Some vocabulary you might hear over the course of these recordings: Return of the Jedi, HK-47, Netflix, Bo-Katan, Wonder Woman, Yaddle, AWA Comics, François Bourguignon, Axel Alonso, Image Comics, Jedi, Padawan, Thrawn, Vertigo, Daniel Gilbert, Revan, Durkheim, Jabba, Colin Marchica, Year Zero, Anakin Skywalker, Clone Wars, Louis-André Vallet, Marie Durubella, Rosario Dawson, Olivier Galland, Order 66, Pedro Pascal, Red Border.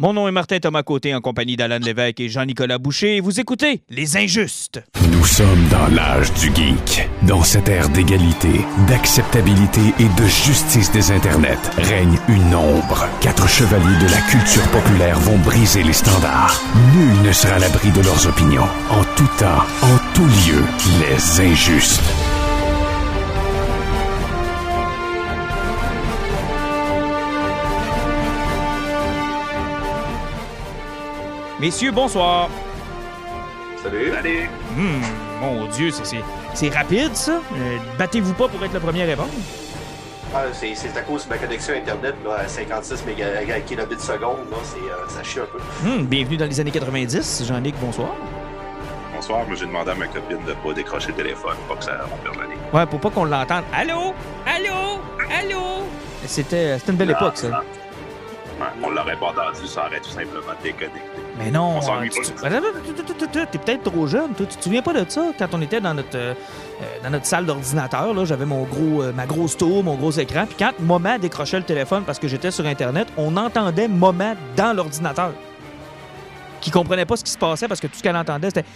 Mon nom est Martin Thomas Côté en compagnie d'Alan Lévesque et Jean-Nicolas Boucher et vous écoutez Les Injustes. Nous sommes dans l'âge du geek. Dans cette ère d'égalité, d'acceptabilité et de justice des internets, règne une ombre. 4 chevaliers de la culture populaire vont briser les standards. Nul ne sera à l'abri de leurs opinions. En tout temps, en tout lieu, Les Injustes. Messieurs, bonsoir. Salut. Salut. Mon Dieu, c'est rapide, ça. Battez-vous pas pour être le premier à répondre. Ah, c'est à cause de ma connexion Internet là, à 56 km/s. Ça chie un peu. Bienvenue dans les années 90. Jean-Nic, bonsoir. Bonsoir. Moi, j'ai demandé à ma copine de pas décrocher le téléphone pour que ça perde l'année. Ouais, pour pas qu'on l'entende. Allô? Allô? Allô? C'était une belle époque, ça. Non. On l'aurait pas entendu, ça aurait tout simplement déconnecté. Mais non, t'es peut-être trop jeune. Tu te souviens pas de ça? Quand on était dans notre salle d'ordinateur, là, j'avais ma grosse tour, mon gros écran. Puis quand maman décrochait le téléphone parce que j'étais sur Internet, on entendait maman dans l'ordinateur. Qui comprenait pas ce qui se passait parce que tout ce qu'elle entendait, c'était...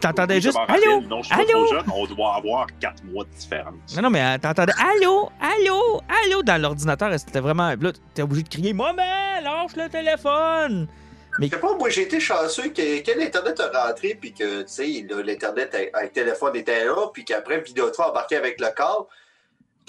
T'entendais juste « Allô? Allô? » On doit avoir 4 mois de différence. Non, mais t'entendais « Allô? Allô? Allô? » dans l'ordinateur. C'était vraiment... Là, t'es obligé de crier « Maman, lâche le téléphone! » Mais... Je sais pas, moi, j'ai été chanceux que l'Internet a rentré, puis que, tu sais, l'Internet avec téléphone était là, puis qu'après, Vidéotron embarquait avec le câble.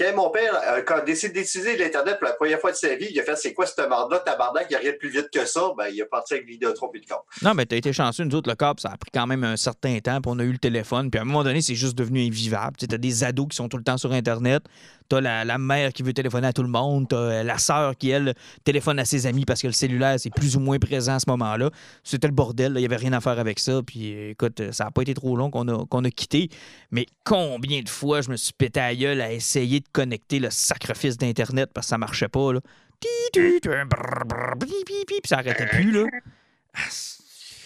Quand mon père quand décide d'utiliser l'Internet pour la première fois de sa vie, il a fait « C'est quoi cette merde-là, tabarnak? Il n'y a rien de plus vite que ça. » Ben, il est parti avec Vidéotron et le câble. Non, mais t'as été chanceux. Nous autres, le câble, ça a pris quand même un certain temps. Puis on a eu le téléphone. Puis à un moment donné, c'est juste devenu invivable. T'as des ados qui sont tout le temps sur Internet. T'as la mère qui veut téléphoner à tout le monde. T'as la sœur qui, elle, téléphone à ses amis parce que le cellulaire, c'est plus ou moins présent à ce moment-là. C'était le bordel. Il n'y avait rien à faire avec ça. Puis écoute, ça n'a pas été trop long qu'on a quitté. Mais combien de fois je me suis pété à gueule à essayer de connecter le sacrifice d'Internet parce que ça marchait pas, là. Puis ça arrêtait plus, là.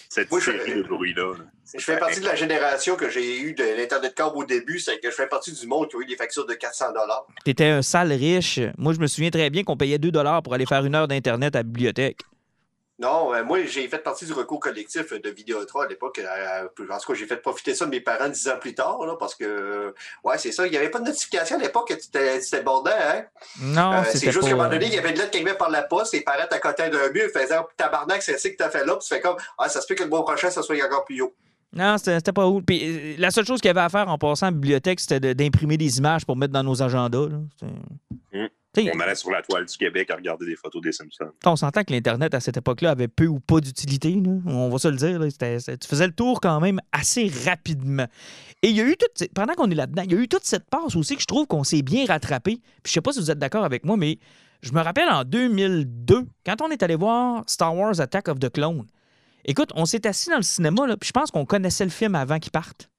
Cette série de bruit-là. Je fais partie de la génération que j'ai eu de l'Internet câble au début, c'est que je fais partie du monde qui a eu des factures de 400$. T'étais un sale riche. Moi, je me souviens très bien qu'on payait 2$ pour aller faire une heure d'Internet à la bibliothèque. Non, moi, j'ai fait partie du recours collectif de Vidéotron à l'époque. En tout cas, j'ai fait profiter ça de mes parents 10 ans plus tard, là, parce que, ouais, c'est ça. Il n'y avait pas de notification à l'époque que tu t'ébordais, hein? Non, c'est juste qu'à un moment donné, il y avait de l'aide qui arrivait par la poste, les parents t'accotaient d'un mur, faisaient « Tabarnak, c'est ça que t'as fait là », puis tu fais comme « Ah, ça se peut que le mois prochain, ça soit encore plus haut ». Non, c'était pas ouf. Puis la seule chose qu'il y avait à faire en passant à la bibliothèque, c'était d'imprimer des images pour mettre dans nos agendas, là. On allait sur la toile du Québec à regarder des photos des Simpsons. On s'entend que l'Internet, à cette époque-là, avait peu ou pas d'utilité. On va se le dire. Tu faisais le tour quand même assez rapidement. Et il y a eu toute... Pendant qu'on est là-dedans, il y a eu toute cette passe aussi que je trouve qu'on s'est bien rattrapé. Puis je sais pas si vous êtes d'accord avec moi, mais je me rappelle en 2002, quand on est allé voir Star Wars Attack of the Clone. Écoute, on s'est assis dans le cinéma, là, puis je pense qu'on connaissait le film avant qu'il parte.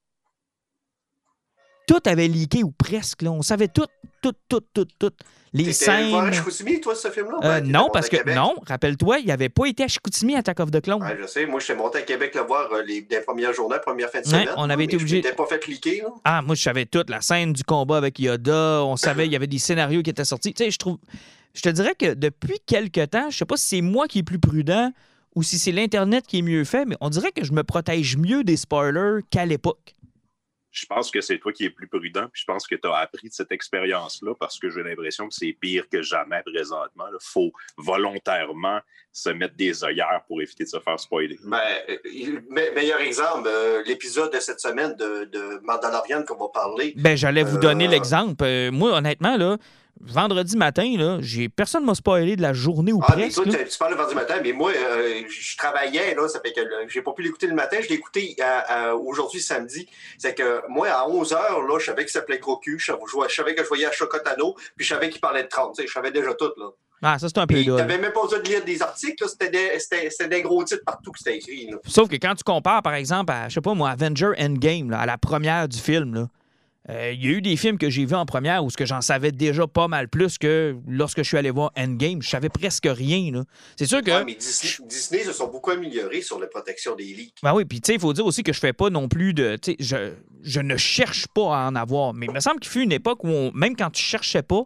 Tout avait leaké, ou presque. Là. On savait tout. Les scènes... T'étais à Chicoutimi, toi, ce film-là? Non, parce que... Non, rappelle-toi, il n'avait pas été à Chicoutimi, Attack of the Clone. Ouais, je sais. Moi, je suis monté à Québec le voir les premières journées, première fin de semaine. On avait été obligé... Je m'étais pas fait leaker. Là. Ah, moi, je savais tout. La scène du combat avec Yoda, on savait, il y avait des scénarios qui étaient sortis. Tu sais, je trouve... Je te dirais que depuis quelque temps, je sais pas si c'est moi qui est plus prudent ou si c'est l'Internet qui est mieux fait, mais on dirait que je me protège mieux des spoilers qu'à l'époque. Je pense que c'est toi qui es plus prudent, puis je pense que tu as appris de cette expérience-là parce que j'ai l'impression que c'est pire que jamais présentement. Il faut volontairement se mettre des œillères pour éviter de se faire spoiler. Meilleur exemple, l'épisode de cette semaine de Mandalorian qu'on va parler. J'allais vous donner l'exemple. Moi, honnêtement, là, vendredi matin, là, personne ne m'a spoilé de la journée ou presque. Mais toi, tu parles le vendredi matin, mais moi, je travaillais, là, ça fait que j'ai pas pu l'écouter le matin, je l'ai écouté aujourd'hui, samedi. C'est que moi, à 11h, là, je savais qu'il s'appelait Grogu, je savais que je voyais Ahsoka Tano, puis je savais qu'il parlait de Thrawn, je savais déjà tout, là. Ah, ça, c'est un peu doux. Tu n'avais même pas besoin de lire des articles, c'était des gros titres partout que c'était écrit. Là. Sauf que quand tu compares, par exemple, à, je sais pas moi, Avenger Endgame, là, à la première du film, là, y a eu des films que j'ai vus en première où ce que j'en savais déjà pas mal plus que lorsque je suis allé voir Endgame, je savais presque rien. C'est sûr que... Ouais, mais Disney se sont beaucoup améliorés sur la protection des leaks. Ben oui, puis tu sais, il faut dire aussi que je fais pas non plus de... Je ne cherche pas à en avoir, mais il me semble qu'il fut une époque où, même quand tu cherchais pas,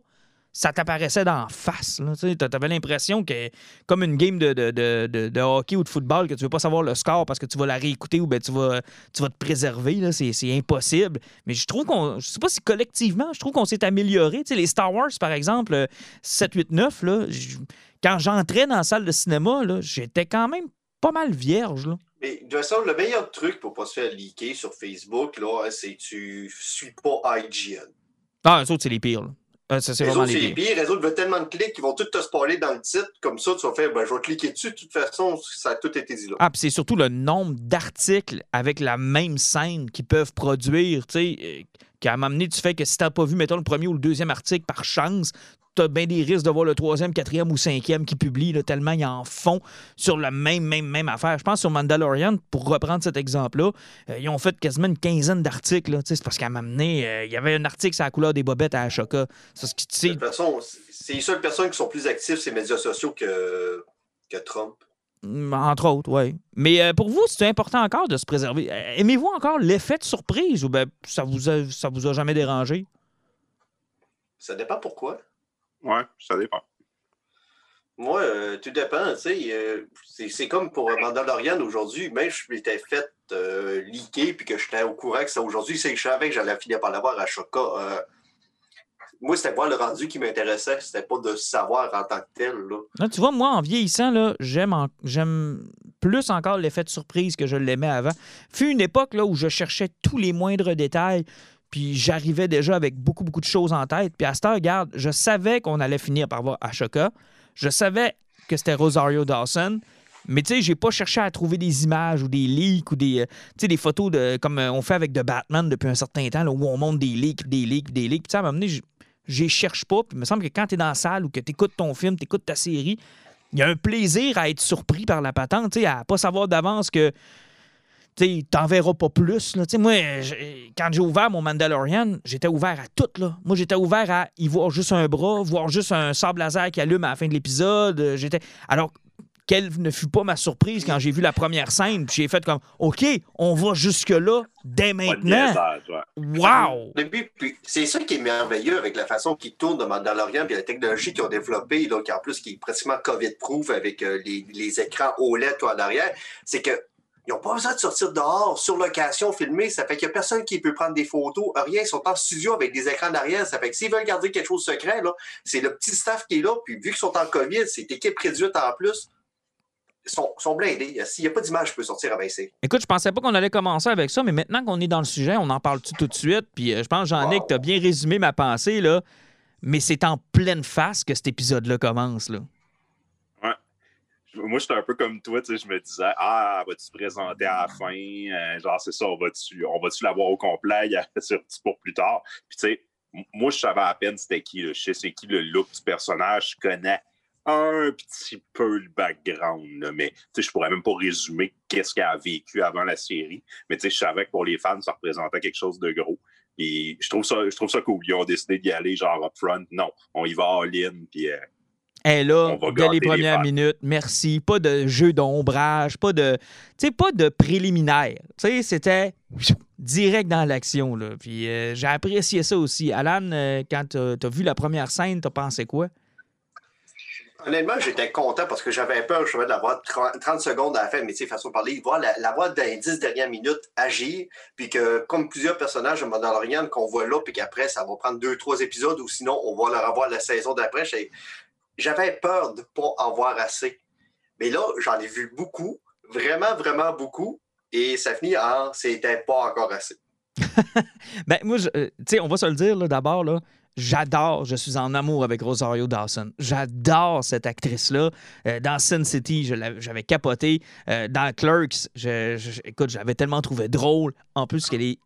ça t'apparaissait d'en face. Tu avais l'impression que, comme une game de hockey ou de football, que tu ne veux pas savoir le score parce que tu vas la réécouter ou ben tu vas te préserver. Là, c'est impossible. Mais je trouve qu'on... Je sais pas si collectivement, je trouve qu'on s'est amélioré. Tu sais, les Star Wars, par exemple, 7, 8, 9, là, quand j'entrais dans la salle de cinéma, là, j'étais quand même pas mal vierge. Là. Mais de toute façon, le meilleur truc pour ne pas se faire leaker sur Facebook, là, c'est que tu ne suis pas IGN. Ah, eux autres, c'est les pires. Là. Ça, c'est les autres, c'est les pires. Les autres veulent tellement de clics qu'ils vont tous te spoiler dans le titre. Comme ça, tu vas faire ben, « je vais cliquer dessus ». De toute façon, ça a tout été dit là. Ah, puis c'est surtout le nombre d'articles avec la même scène qu'ils peuvent produire, tu sais, qui a m'amené du fait que si t'as pas vu, mettons, le premier ou le deuxième article par chance, t'as bien des risques de voir le troisième, quatrième ou cinquième qui publie, là, tellement ils en font sur la même affaire. Je pense sur Mandalorian, pour reprendre cet exemple-là, ils ont fait quasiment une quinzaine d'articles. Là, c'est parce qu'à m'amener, il y avait un article sur la couleur des bobettes à Ashoka. De toute façon, c'est les seules personnes qui sont plus actives sur les médias sociaux que Trump. Entre autres, oui. Mais pour vous, c'est important encore de se préserver. Aimez-vous encore l'effet de surprise ou bien ça vous a jamais dérangé? Ça dépend pourquoi. Oui, ça dépend. Moi, tout dépend. Tu sais, c'est comme pour Mandalorian aujourd'hui. Même je m'étais fait leaker puis que j'étais au courant que ça aujourd'hui, c'est que je savais que j'allais finir par l'avoir à Ashoka. Moi, c'était voir le rendu qui m'intéressait. C'était pas de savoir en tant que tel. Là. Là, tu vois, moi, en vieillissant, là, j'aime plus encore l'effet de surprise que je l'aimais avant. Fut une époque là, où je cherchais tous les moindres détails. Puis j'arrivais déjà avec beaucoup, beaucoup de choses en tête. Puis à cette heure, regarde, je savais qu'on allait finir par voir Ashoka. Je savais que c'était Rosario Dawson. Mais tu sais, j'ai pas cherché à trouver des images ou des leaks ou des photos comme on fait avec The Batman depuis un certain temps, là, où on monte des leaks. Puis ça, à un moment donné, je les cherche pas. Puis il me semble que quand t'es dans la salle ou que t'écoutes ton film, t'écoutes ta série, il y a un plaisir à être surpris par la patente, tu sais, à pas savoir d'avance que... T'en verras pas plus. Là. Moi, quand j'ai ouvert mon Mandalorian, j'étais ouvert à tout. Là. Moi, j'étais ouvert à y voir juste un bras, voir juste un sabre laser qui allume à la fin de l'épisode. Alors, quelle ne fut pas ma surprise quand j'ai vu la première scène, puis j'ai fait comme « OK, on va jusque-là dès maintenant. Ouais. » Wow! C'est ça qui est merveilleux avec la façon qu'ils tournent de Mandalorian et la technologie qu'ils ont développée, là, qui en plus qui est pratiquement COVID-proof avec les écrans OLED en arrière, c'est que ils n'ont pas besoin de sortir dehors, sur location, filmer. Ça fait qu'il n'y a personne qui peut prendre des photos, rien. Ils sont en studio avec des écrans derrière. Ça fait que s'ils veulent garder quelque chose de secret, là, c'est le petit staff qui est là. Puis vu qu'ils sont en COVID, c'est équipe réduite en plus. Ils sont blindés. S'il n'y a pas d'image, je peux sortir à ici. Écoute, je pensais pas qu'on allait commencer avec ça, mais maintenant qu'on est dans le sujet, on en parle tout de suite. Puis je pense, Jean-Nic, tu as bien résumé ma pensée, là. Mais c'est en pleine face que cet épisode-là commence, là. Moi, j'étais un peu comme toi, tu sais, je me disais « Ah, vas-tu te présenter à la fin? Genre, c'est ça, on va-tu l'avoir au complet? C'est pour plus tard. » Puis tu sais, moi, je savais à peine c'était qui. Là. Je sais c'est qui le look du personnage. Je connais un petit peu le background, là, mais tu sais, je pourrais même pas résumer qu'est-ce qu'elle a vécu avant la série. Mais tu sais, je savais que pour les fans, ça représentait quelque chose de gros. Et je trouve ça cool. Ils ont décidé d'y aller genre upfront. Non, on y va all-in, puis... Elle est là, dès les premières minutes, merci. Pas de jeu d'ombrage, pas de préliminaire. T'sais, c'était direct dans l'action. Là. Puis j'ai apprécié ça aussi. Alan, quand t'as vu la première scène, t'as pensé quoi? Honnêtement, j'étais content parce que j'avais peur, je savais de la voir 30 secondes à la fin, mais tu sais, façon de parler, voir la voix dans les 10 dernières minutes agir, puis que, comme plusieurs personnages de Mandalorian qu'on voit là, puis qu'après, ça va prendre 2-3 épisodes, ou sinon, on va leur avoir la saison d'après. J'avais peur de ne pas en voir assez. Mais là, j'en ai vu beaucoup, vraiment, vraiment beaucoup, et ça finit en « c'était pas encore assez ». Ben moi, tu sais, on va se le dire là, d'abord, là, j'adore, je suis en amour avec Rosario Dawson. J'adore cette actrice-là. Dans Sin City, j'avais capoté. Dans Clerks, écoute, j'avais tellement trouvé drôle, en plus qu'elle est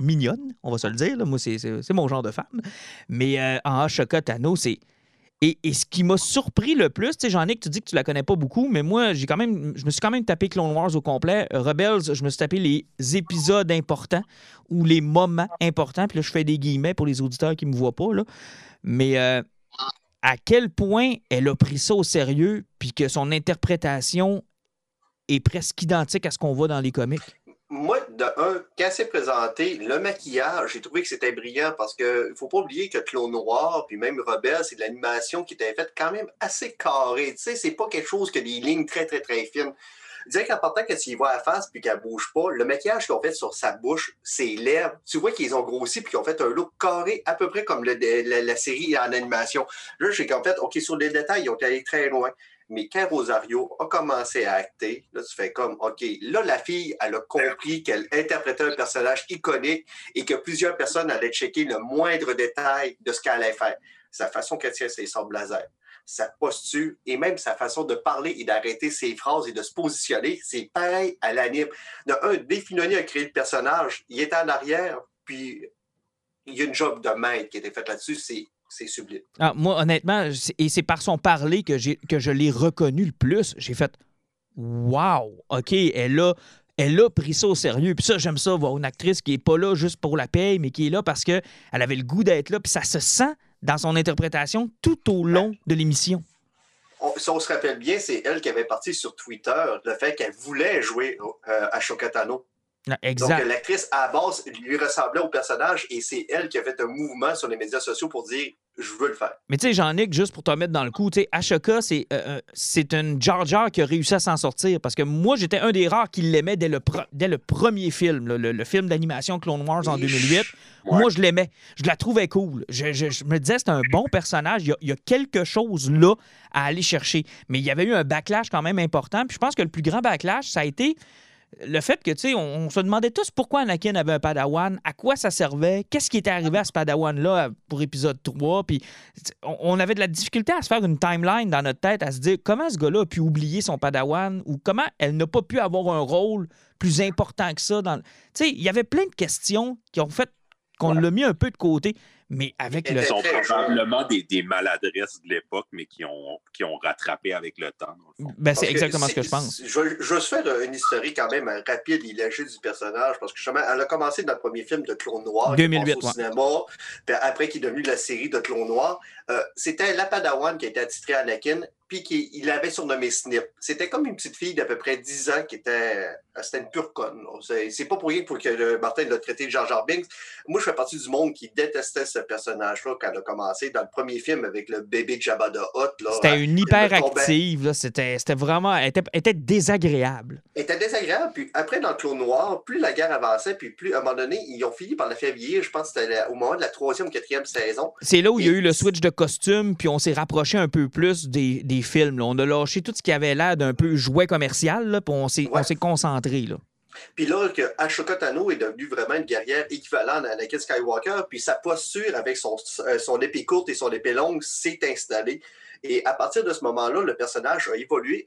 mignonne, on va se le dire. Là. Moi, c'est mon genre de femme. Mais en Ahsoka Tano, c'est... Et ce qui m'a surpris le plus, tu sais, Jean-Nic, tu dis que tu la connais pas beaucoup, mais moi, je me suis quand même tapé Clone Wars au complet. Rebels, je me suis tapé les épisodes importants ou les moments importants. Puis là, je fais des guillemets pour les auditeurs qui me voient pas, là. Mais à quel point elle a pris ça au sérieux puis que son interprétation est presque identique à ce qu'on voit dans les comics? Moi, de un, quand c'est présenté, le maquillage, j'ai trouvé que c'était brillant parce que faut pas oublier que Clone Noir, puis même Rebelle, c'est de l'animation qui était faite quand même assez carrée. Tu sais, c'est pas quelque chose que des lignes très, très, très fines. Je dirais qu'en partant que tu y vois la face puis qu'elle bouge pas, le maquillage qu'ils ont fait sur sa bouche, ses lèvres, tu vois qu'ils ont grossi puis qu'ils ont fait un look carré à peu près comme la série en animation. Là, j'ai qu'en fait, OK, sur les détails, ils ont allé très loin. Mais quand Rosario a commencé à acter, là, tu fais comme, OK, là, la fille, elle a compris qu'elle interprétait un personnage iconique et que plusieurs personnes allaient checker le moindre détail de ce qu'elle allait faire. Sa façon qu'elle tient ses sables laser, sa posture et même sa façon de parler et d'arrêter ses phrases et de se positionner, c'est pareil à l'anime. De un, Dave Filoni a créé le personnage, il est en arrière, puis il y a une job de maître qui a été faite là-dessus, c'est sublime. Ah, moi, honnêtement, et c'est par son parler que je l'ai reconnu le plus. J'ai fait « Wow! OK, elle a pris ça au sérieux. » Puis ça, j'aime ça, voir une actrice qui n'est pas là juste pour la paye, mais qui est là parce qu'elle avait le goût d'être là. Puis ça se sent dans son interprétation tout au long de l'émission. Si on se rappelle bien, c'est elle qui avait parti sur Twitter le fait qu'elle voulait jouer Ahsoka Tano. Exact. Donc, l'actrice, à la base, lui ressemblait au personnage et c'est elle qui a fait un mouvement sur les médias sociaux pour dire « Je veux le faire ». Mais tu sais, Jean-Nic, juste pour te mettre dans le coup, Ahsoka, c'est une Jar Jar qui a réussi à s'en sortir parce que moi, j'étais un des rares qui l'aimait dès le premier film, le film d'animation Clone Wars en 2008. Ouais. Moi, je l'aimais. Je la trouvais cool. Je me disais, c'est un bon personnage. Il y a quelque chose là à aller chercher. Mais il y avait eu un backlash quand même important. Puis je pense que le plus grand backlash, ça a été... le fait que, tu sais, on se demandait tous pourquoi Anakin avait un Padawan, à quoi ça servait, qu'est-ce qui était arrivé à ce Padawan-là pour épisode 3, puis on avait de la difficulté à se faire une timeline dans notre tête, à se dire comment ce gars-là a pu oublier son Padawan ou comment elle n'a pas pu avoir un rôle plus important que ça. Tu sais, il y avait plein de questions qui ont fait qu'on l'a mis un peu de côté, mais avec le... sont probablement des maladresses de l'époque, mais qui ont rattrapé avec le temps. Ben, c'est exactement ce que je pense. Je vais faire une historique quand même rapide et légère du personnage, parce que justement, elle a commencé dans le premier film de Clone Noir, 2008, au cinéma, puis après qui est devenu la série de Clone Noir. C'était la Padawan qui a été attitrée à Anakin, puis qu'il avait surnommé Snip. C'était comme une petite fille d'à peu près 10 ans qui était... C'était une pure conne. C'est pas pour rien que Martin l'a traité de Jar Jar Binks. Moi, je fais partie du monde qui détestait ce personnage-là quand elle a commencé dans le premier film avec le bébé de Jabba the Hutt. C'était une hyperactive. C'était vraiment... Elle était désagréable. Elle était désagréable. Puis après, dans le Clone Noir, plus la guerre avançait, puis plus, à un moment donné, ils ont fini par la faire vieillir. Je pense que c'était au moment de la 3e ou 4e saison. C'est là où il y a eu le switch de costume, puis on s'est rapproché un peu plus des films. Là. On a lâché tout ce qui avait l'air d'un peu jouet commercial, là, puis on s'est concentré. Là. Puis là, que Ahsoka Tano est devenue vraiment une guerrière équivalente à Anakin Skywalker, puis sa posture avec son épée courte et son épée longue s'est installée. Et à partir de ce moment-là, le personnage a évolué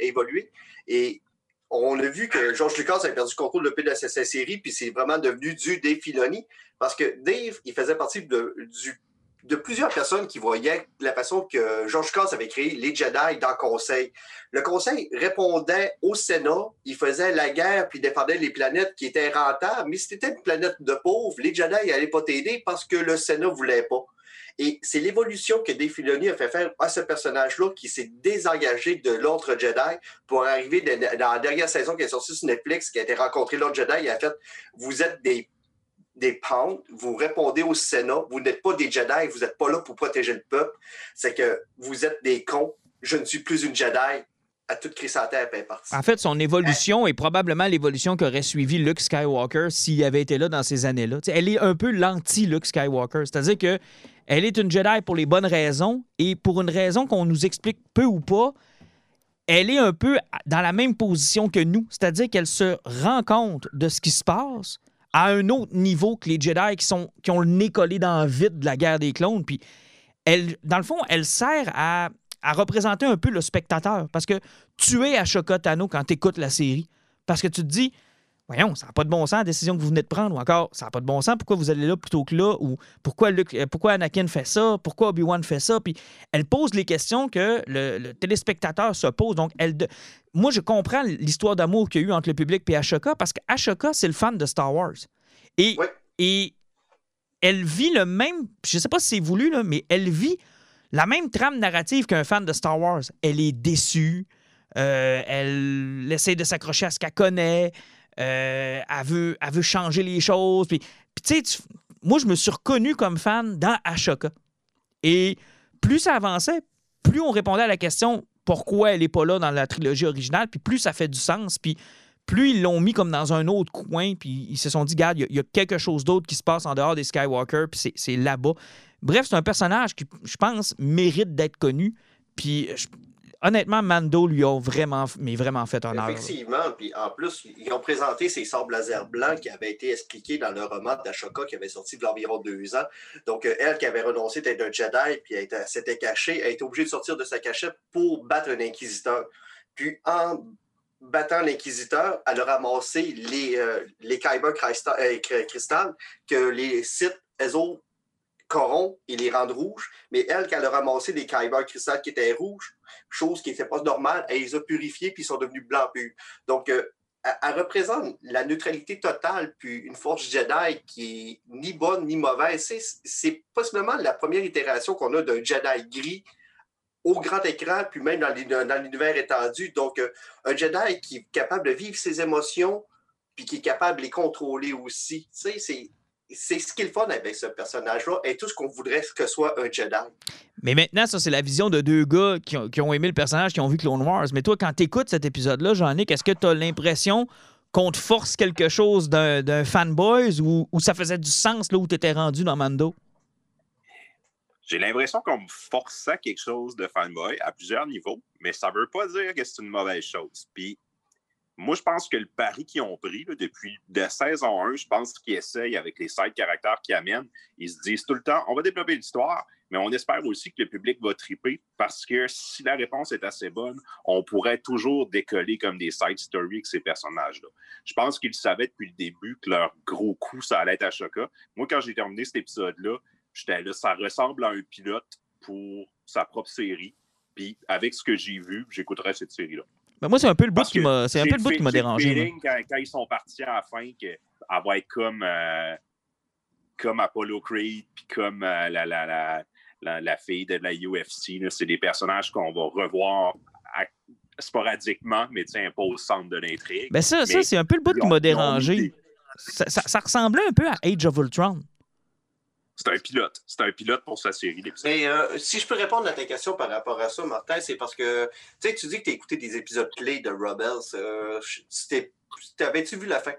et on a vu que George Lucas avait perdu le contrôle de sa série, puis c'est vraiment devenu du Dave Filoni, parce que Dave, il faisait partie de plusieurs personnes qui voyaient la façon que George Lucas avait créé les Jedi dans le Conseil. Le Conseil répondait au Sénat, il faisait la guerre puis il défendait les planètes qui étaient rentables, mais si c'était une planète de pauvres, les Jedi n'allaient pas t'aider parce que le Sénat ne voulait pas. Et c'est l'évolution que Dave Filoni a fait faire à ce personnage-là qui s'est désengagé de l'autre Jedi pour arriver dans la dernière saison qui est sortie sur Netflix, qui a été rencontré l'autre Jedi et a fait « Vous êtes des pentes, vous répondez au Sénat, vous n'êtes pas des Jedi, vous n'êtes pas là pour protéger le peuple, c'est que vous êtes des cons, je ne suis plus une Jedi, à toute crise à terre, peu importe. » En fait, son évolution est probablement l'évolution qu'aurait suivi Luke Skywalker s'il avait été là dans ces années-là. T'sais, elle est un peu l'anti-Luke Skywalker, c'est-à-dire que elle est une Jedi pour les bonnes raisons et pour une raison qu'on nous explique peu ou pas, elle est un peu dans la même position que nous, c'est-à-dire qu'elle se rend compte de ce qui se passe à un autre niveau que les Jedi qui ont le nez collé dans le vide de la guerre des clones. Puis elle, dans le fond, elle sert à représenter un peu le spectateur. Parce que tu es Ahsoka Tano quand tu écoutes la série. Parce que tu te dis, voyons, ça n'a pas de bon sens la décision que vous venez de prendre. Ou encore, ça n'a pas de bon sens, pourquoi vous allez là plutôt que là? Ou pourquoi Anakin fait ça? Pourquoi Obi-Wan fait ça? Puis elle pose les questions que le téléspectateur se pose. Donc, moi, je comprends l'histoire d'amour qu'il y a eu entre le public et Ahsoka, parce qu'Ahsoka, c'est le fan de Star Wars. Et elle vit le même... Je ne sais pas si c'est voulu, là, mais elle vit la même trame narrative qu'un fan de Star Wars. Elle est déçue. Elle essaie de s'accrocher à ce qu'elle connaît. Elle veut changer les choses. Puis tu sais, moi, je me suis reconnu comme fan dans Ahsoka. Et plus ça avançait, plus on répondait à la question pourquoi elle n'est pas là dans la trilogie originale, puis plus ça fait du sens, puis plus ils l'ont mis comme dans un autre coin, puis ils se sont dit, regarde, il y a quelque chose d'autre qui se passe en dehors des Skywalker, puis c'est là-bas. Bref, c'est un personnage qui, je pense, mérite d'être connu, puis honnêtement, Mando lui a vraiment fait honneur. Effectivement, puis en plus, ils ont présenté ces sabres laser blancs qui avaient été expliqués dans le roman d'Ashoka qui avait sorti il y a environ 2 ans. Donc, elle qui avait renoncé d'être un Jedi, puis elle s'était cachée, elle était obligée de sortir de sa cachette pour battre un inquisiteur. Puis en battant l'inquisiteur, elle a ramassé les Kyber Crystal que les Sith, elles autres, corrompt et les rendre rouges, mais elle, quand elle a ramassé des Kyber cristals qui étaient rouges, chose qui n'était pas normale, elle les a purifiés puis ils sont devenus blancs purs. Donc, elle représente la neutralité totale puis une force Jedi qui est ni bonne ni mauvaise. C'est possiblement la première itération qu'on a d'un Jedi gris au grand écran puis même dans l'univers étendu. Donc, un Jedi qui est capable de vivre ses émotions puis qui est capable de les contrôler aussi. Tu sais, c'est ce qu'il faut avec ce personnage-là et tout ce qu'on voudrait que soit un Jedi. Mais maintenant, ça, c'est la vision de 2 gars qui ont aimé le personnage, qui ont vu Clone Wars. Mais toi, quand tu écoutes cet épisode-là, Jean-Nic, est-ce que tu as l'impression qu'on te force quelque chose d'un fanboy ou ça faisait du sens là où tu étais rendu dans Mando? J'ai l'impression qu'on me forçait quelque chose de fanboy à plusieurs niveaux, mais ça ne veut pas dire que c'est une mauvaise chose. Puis, moi, je pense que le pari qu'ils ont pris là, depuis de saison 1, je pense qu'ils essayent avec les 7 caractères qu'ils amènent. Ils se disent tout le temps, on va développer l'histoire, mais on espère aussi que le public va triper parce que si la réponse est assez bonne, on pourrait toujours décoller comme des side stories avec ces personnages-là. Je pense qu'ils savaient depuis le début que leur gros coup, ça allait être Ahsoka. Moi, quand j'ai terminé cet épisode-là, j'étais là, ça ressemble à un pilote pour sa propre série. Puis avec ce que j'ai vu, j'écouterai cette série-là. Ben moi, c'est un peu le bout qui m'a dérangé. Le feeling quand ils sont partis à la fin, qu'elle va être comme Apollo Creed, puis comme la fille de la UFC. Là, c'est des personnages qu'on va revoir sporadiquement, mais pas au centre de l'intrigue. Ben ça c'est un peu le bout qui m'a dérangé. Ça ressemblait un peu à Age of Ultron. C'est un pilote. C'est un pilote pour sa série. Mais si je peux répondre à ta question par rapport à ça, Martin, c'est parce que tu dis que tu as écouté des épisodes clés de Rebels. T'avais-tu vu la fin?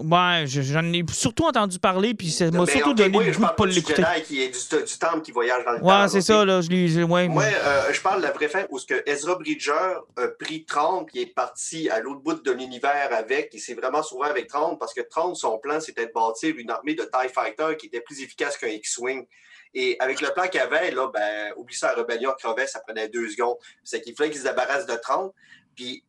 Ouais, j'en ai surtout entendu parler, puis ça m'a surtout donné le goût de ne pas l'écouter. Jedi qui est du temple qui voyage dans le temps. Ouais, c'est ça. Là, je parle de la vraie fin où ce que Ezra Bridger a pris Thrawn, puis est parti à l'autre bout de l'univers avec, et s'est vraiment sauvé avec Thrawn, parce que Thrawn, son plan, c'était de bâtir une armée de TIE Fighters qui était plus efficace qu'un X-Wing. Et avec le plan qu'il avait, là, oublie ça, la rébellion crevait, ça prenait 2 secondes. C'est qu'il fallait qu'il se débarrasse de Thrawn, puis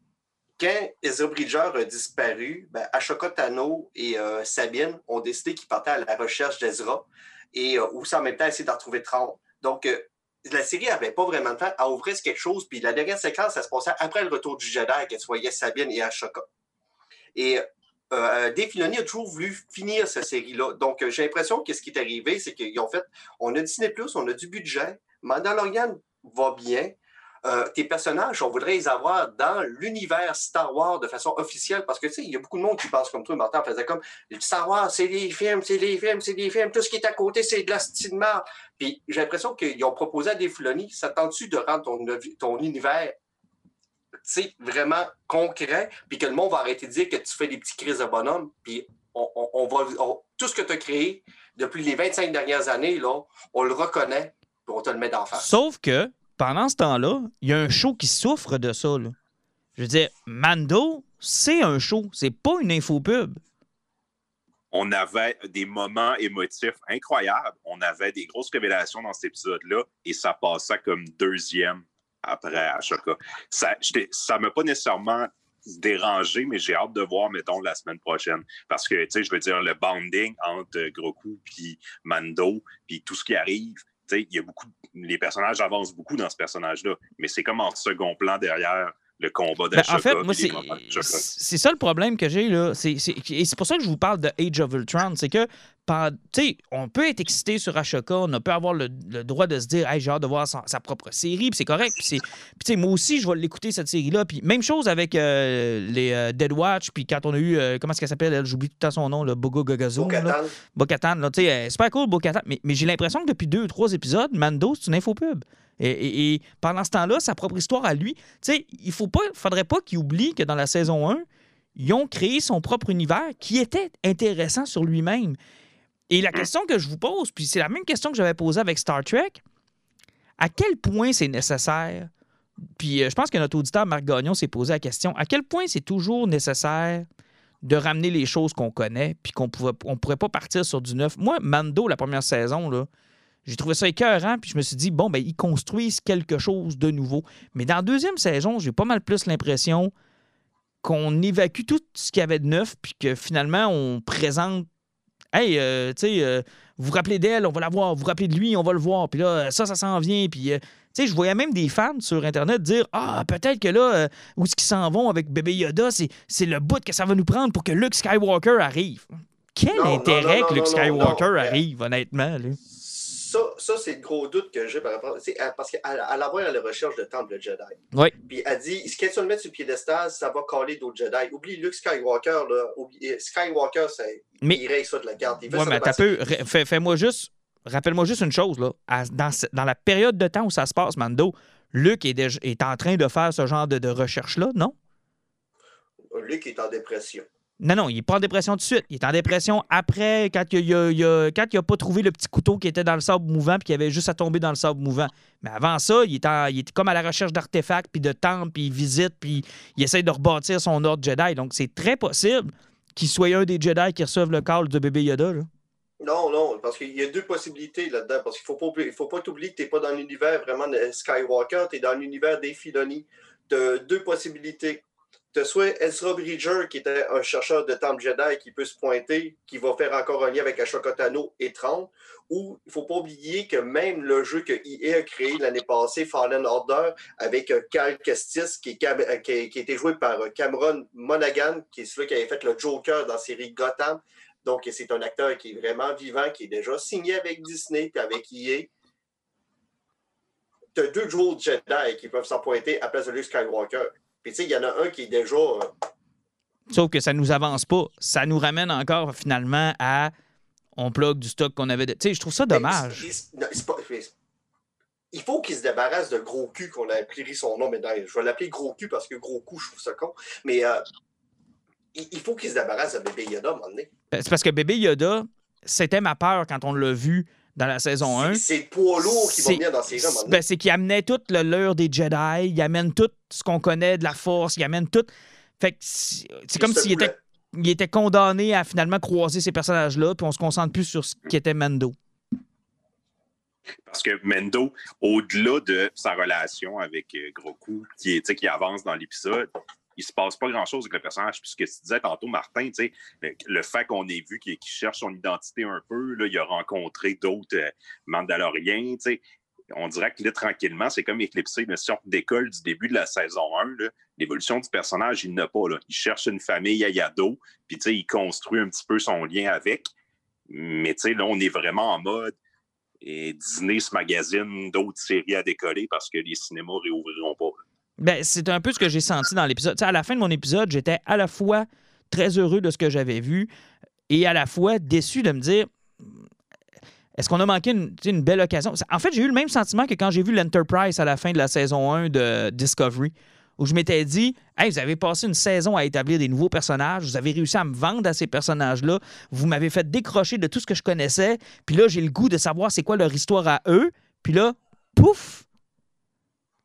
quand Ezra Bridger a disparu, Ahsoka Tano et Sabine ont décidé qu'ils partaient à la recherche d'Ezra et aussi en même temps essayer de retrouver Thrawn. Donc, la série n'avait pas vraiment de temps à ouvrir quelque chose. Puis la dernière séquence, ça se passait après le retour du Jedi, qu'elle soyait Sabine et Ahsoka. Et Dave Filoni a toujours voulu finir cette série-là. Donc, j'ai l'impression que ce qui est arrivé, c'est qu'ils ont fait on a Disney+, on a du budget, Mandalorian va bien. Tes personnages, on voudrait les avoir dans l'univers Star Wars de façon officielle parce que, tu sais, il y a beaucoup de monde qui pense comme toi, Martin, faisait comme Star Wars, c'est des films, c'est des films, c'est des films, tout ce qui est à côté, c'est de la style de marde. Puis j'ai l'impression qu'ils ont proposé à Dave Filoni, s'attends-tu de rendre ton univers, tu sais, vraiment concret, puis que le monde va arrêter de dire que tu fais des petits crises de bonhomme, puis tout ce que tu as créé depuis les 25 dernières années, là, on le reconnaît, puis on te le met d'en face. Sauf que, pendant ce temps-là, il y a un show qui souffre de ça. Là. Je veux dire, Mando, c'est un show. C'est pas une infopub. On avait des moments émotifs incroyables. On avait des grosses révélations dans cet épisode-là et ça passait comme 2e après Ahsoka. Ça m'a pas nécessairement dérangé, mais j'ai hâte de voir, mettons, la semaine prochaine. Parce que, tu sais, je veux dire, le bonding entre Grogu puis Mando, puis tout ce qui arrive, il y a beaucoup, les personnages avancent beaucoup dans ce personnage-là, mais c'est comme en second plan derrière le combat d'Ashoka. En fait, moi, c'est ça le problème que j'ai, là. Et c'est pour ça que je vous parle de Age of Ultron. C'est que, tu sais, on peut être excité sur Ashoka, on peut avoir le droit de se dire « Hey, j'ai hâte de voir sa propre série », puis c'est correct. Puis, tu sais, moi aussi, je vais l'écouter, cette série-là. Puis même chose avec les Dead Watch, puis quand on a eu, comment est-ce qu'elle s'appelle? J'oublie tout le temps son nom, le Bogo Gagazo. Bo-Katan. Tu sais, super cool, Bo-Katan. Mais j'ai l'impression que depuis 2 ou 3 épisodes, Mando, c'est une infopub. Et pendant ce temps-là, sa propre histoire à lui, tu sais, il ne faudrait pas qu'il oublie que dans la saison 1, ils ont créé son propre univers qui était intéressant sur lui-même. Et la question que je vous pose, puis c'est la même question que j'avais posée avec Star Trek, à quel point c'est nécessaire, puis je pense que notre auditeur Marc Gagnon s'est posé la question, à quel point c'est toujours nécessaire de ramener les choses qu'on connaît puis qu'on pourrait pas partir sur du neuf. Moi, Mando, la première saison, là, j'ai trouvé ça écœurant, puis je me suis dit, bon, ben ils construisent quelque chose de nouveau. Mais dans la deuxième saison, j'ai pas mal plus l'impression qu'on évacue tout ce qu'il y avait de neuf, puis que finalement, on présente, hey, tu sais, vous vous rappelez d'elle, on va la voir, vous vous rappelez de lui, on va le voir, puis là, ça s'en vient, puis, tu sais, je voyais même des fans sur Internet dire, ah, peut-être que là, où est-ce qu'ils s'en vont avec bébé Yoda, c'est le bout que ça va nous prendre pour que Luke Skywalker arrive. Quel intérêt que Luke Skywalker arrive, honnêtement, là? Ça, c'est le gros doute que j'ai par rapport à... Parce qu'à la voir, elle recherche le temple de Jedi. Oui. Puis elle dit, ce qu'elle se met sur le piédestal, ça va coller d'autres Jedi. Oublie Luke Skywalker, là. Skywalker, il raye ça de la garde. Oui, mais t'as peu... Rappelle-moi juste une chose, là. Dans la période de temps où ça se passe, Mando, Luke est en train de faire ce genre de recherche-là, non? Luke est en dépression. Non, non, il n'est pas en dépression tout de suite. Il est en dépression après, quand il n'a pas trouvé le petit couteau qui était dans le sable mouvant et qu'il avait juste à tomber dans le sable mouvant. Mais avant ça, il était comme à la recherche d'artefacts, puis de temples, puis il visite, puis il essaie de rebâtir son ordre Jedi. Donc, c'est très possible qu'il soit un des Jedi qui reçoivent le call de bébé Yoda, là. Non, parce qu'il y a 2 possibilités là-dedans. Parce qu'il ne faut pas t'oublier que tu n'es pas dans l'univers vraiment de Skywalker, tu es dans l'univers des Filoni. Tu as 2 possibilités. Tu as soit Ezra Bridger, qui était un chercheur de temple Jedi qui peut se pointer, qui va faire encore un lien avec Ahsoka Tano et Thrawn, ou il ne faut pas oublier que même le jeu que EA a créé l'année passée, Fallen Order, avec Cal Kestis, qui a été joué par Cameron Monaghan, qui est celui qui avait fait le Joker dans la série Gotham. Donc, c'est un acteur qui est vraiment vivant, qui est déjà signé avec Disney et avec EA. Tu as 2 joueurs de Jedi qui peuvent s'en pointer à place de Luke Skywalker. Puis, tu sais, il y en a un qui est déjà... Sauf que ça nous avance pas. Ça nous ramène encore, finalement, à... On plug du stock qu'on avait... Tu sais, je trouve ça dommage. Il faut qu'il se débarrasse de Gros Cul, qu'on a appelé son nom. Mais je vais l'appeler Gros Cul parce que Gros Cul, je trouve ça con. Mais il faut qu'il se débarrasse de bébé Yoda, à un moment donné. C'est parce que bébé Yoda, c'était ma peur quand on l'a vu dans la saison 1. C'est le poids lourd qui va venir dans ces gens. C'est qu'il amenait toute l'allure des Jedi, il amène tout ce qu'on connaît de la Force, il amène tout... Fait que c'est comme s'il était condamné à finalement croiser ces personnages-là, puis on se concentre plus sur ce qui était Mando. Parce que Mando, au-delà de sa relation avec Grogu, qui avance dans l'épisode... Il ne se passe pas grand-chose avec le personnage. Puisque tu disais tantôt, Martin, le fait qu'on ait vu qu'il cherche son identité un peu, là, il a rencontré d'autres Mandaloriens. On dirait que là, tranquillement, c'est comme éclipsé une sorte d'école du début de la saison 1. L'évolution du personnage, il n'a pas. Là. Il cherche une famille à Yaddle, puis il construit un petit peu son lien avec. Mais là, on est vraiment en mode Disney se magazine d'autres séries à décoller parce que les cinémas ne réouvriront pas. Là. Ben, c'est un peu ce que j'ai senti dans l'épisode. T'sais, à la fin de mon épisode, j'étais à la fois très heureux de ce que j'avais vu et à la fois déçu de me dire est-ce qu'on a manqué une belle occasion? En fait, j'ai eu le même sentiment que quand j'ai vu l'Enterprise à la fin de la saison 1 de Discovery, où je m'étais dit « Hey, vous avez passé une saison à établir des nouveaux personnages, vous avez réussi à me vendre à ces personnages-là, vous m'avez fait décrocher de tout ce que je connaissais, puis là, j'ai le goût de savoir c'est quoi leur histoire à eux, puis là, pouf! »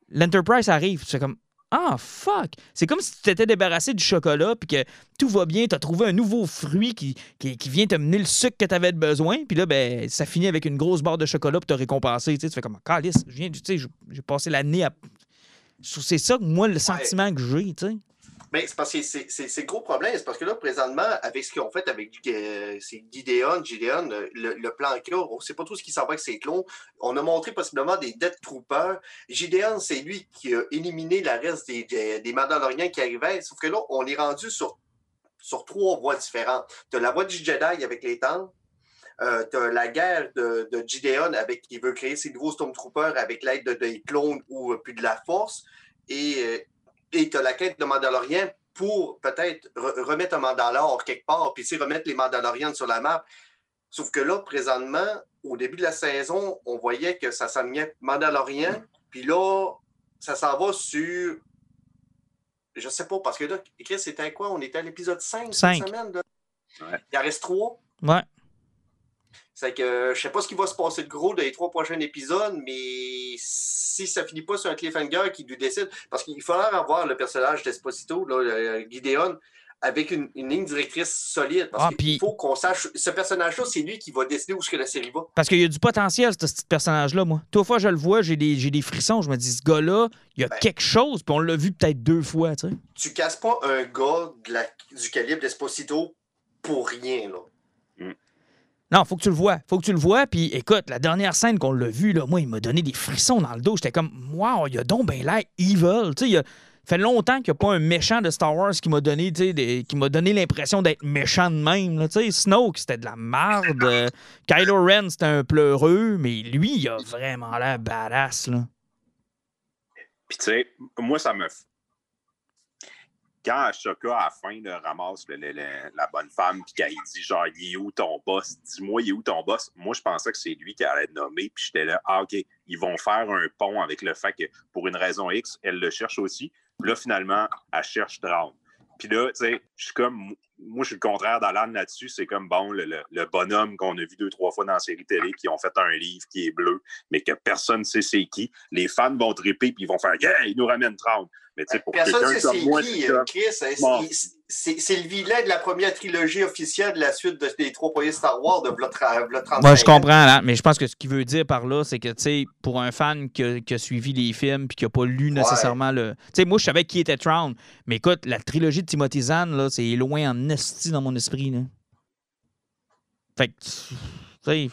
L'Enterprise arrive, c'est comme « Ah, fuck! » C'est comme si tu t'étais débarrassé du chocolat puis que tout va bien, t'as trouvé un nouveau fruit qui vient te mener le sucre que t'avais besoin, puis là, ben ça finit avec une grosse barre de chocolat puis t'as récompensé. Tu fais comme « Calice, je viens du... » J'ai passé l'année à... C'est ça, moi, le sentiment que j'ai, tu sais. Ben, c'est parce que c'est le gros problème. C'est parce que là, présentement, avec ce qu'ils ont fait avec Gideon, le plan K, on ne sait pas trop ce qui s'en va avec ses clones. On a montré possiblement des Death Troopers. Gideon, c'est lui qui a éliminé la reste des Mandaloriens qui arrivaient. Sauf que là, on est rendu sur trois voies différentes. Tu as la voie du Jedi avec les tanks. Tu as la guerre de Gideon avec qui veut créer ses nouveaux Stormtroopers avec l'aide des clones ou plus de la force. Et tu as la quête de Mandalorian pour peut-être remettre un Mandalore quelque part, puis remettre les Mandalorians sur la map. Sauf que là, présentement, au début de la saison, on voyait que ça s'enlignait Mandalorian, puis là, ça s'en va sur... Je sais pas, parce que là, Chris, c'était quoi? On était à l'épisode 5 cette semaine. Là. Ouais. Il en reste 3. Ouais. C'est que je sais pas ce qui va se passer de gros dans les 3 prochains épisodes, mais si ça finit pas sur un cliffhanger qui nous décide, parce qu'il faudra avoir le personnage d'Esposito, Gideon, avec une ligne directrice solide, parce qu'il faut qu'on sache, ce personnage-là, c'est lui qui va décider où la série va. Parce qu'il y a du potentiel, ce petit personnage-là, moi. Toutes les fois, je le vois, j'ai des frissons, je me dis, ce gars-là, il y a quelque chose, puis on l'a vu peut-être 2 fois, tu sais. Tu casses pas un gars du calibre d'Esposito pour rien, là. Non, faut que tu le vois. Faut que tu le vois. Puis écoute, la dernière scène qu'on l'a vue, là, moi, il m'a donné des frissons dans le dos. J'étais comme, wow, il a donc ben l'air evil. Tu sais, il fait longtemps qu'il n'y a pas un méchant de Star Wars qui m'a donné, l'impression d'être méchant de même. Là. Tu sais, Snoke, c'était de la merde. Kylo Ren, c'était un pleureux. Mais lui, il a vraiment l'air badass. Là. Puis tu sais, moi, ça me... Quand Ahsoka, à la fin, ramasse la bonne femme puis qu'elle dit genre, il est où ton boss? Dis-moi, il est où ton boss? Moi, je pensais que c'est lui qui allait être nommé. Puis j'étais là, ah, OK, ils vont faire un pont avec le fait que pour une raison X, elle le cherche aussi. Puis là, finalement, elle cherche Thrawn. Puis là, tu sais, je suis comme, moi, je suis le contraire d'Alan là-dessus. C'est comme, bon, le bonhomme qu'on a vu 2-3 fois dans la série télé qui ont fait un livre qui est bleu, mais que personne ne sait c'est qui. Les fans vont triper puis ils vont faire, yeah, ils nous ramènent Thrawn. Mais pour personne ne sait c'est qui, moi, Chris. Bon. C'est le vilain de la première trilogie officielle de la suite des 3 premiers Star Wars de Blood 35. Moi, je comprends, là, mais je pense que ce qu'il veut dire par là, c'est que, tu sais, pour un fan qui a suivi les films puis qui n'a pas lu nécessairement le... Tu sais, moi, je savais qui était Thrawn, mais écoute, la trilogie de Timothy Zahn, là, c'est loin en esti dans mon esprit, là. Fait que, tu sais...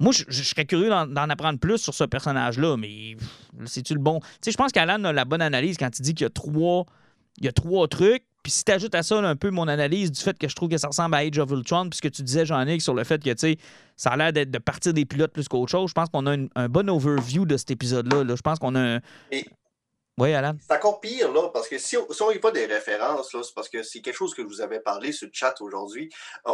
Moi, je serais curieux d'en apprendre plus sur ce personnage-là, mais c'est-tu le bon? Tu sais, je pense qu'Alan a la bonne analyse quand il dit qu'il y a 3 trucs. Puis si tu ajoutes à ça là, un peu mon analyse du fait que je trouve que ça ressemble à Age of Ultron, puis ce que tu disais, Jean-Nic, sur le fait que, tu sais, ça a l'air d'être de partir des pilotes plus qu'autre chose, je pense qu'on a un bon overview de cet épisode-là. Là. Je pense qu'on a un... Oui, Alan? C'est encore pire, là, parce que si on n'y a pas des références, là, c'est parce que c'est quelque chose que je vous avais parlé sur le chat aujourd'hui.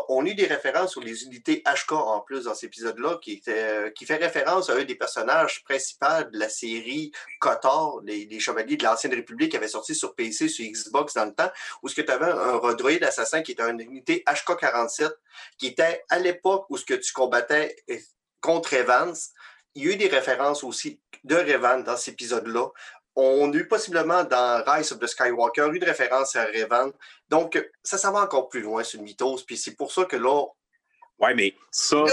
On a eu des références sur les unités HK en plus dans cet épisode-là, qui fait référence à un des personnages principaux de la série KOTOR, les Chevaliers de l'Ancienne République qui avaient sorti sur PC, sur Xbox dans le temps, où tu avais un droïde assassin qui était une unité HK-47, qui était à l'époque où ce que tu combattais contre Revan. Il y a eu des références aussi de Revan dans cet épisode-là. On a eu possiblement dans Rise of the Skywalker une référence à Revan. Donc, ça va encore plus loin, sur le mythos. Puis c'est pour ça que là... Oui, mais ça,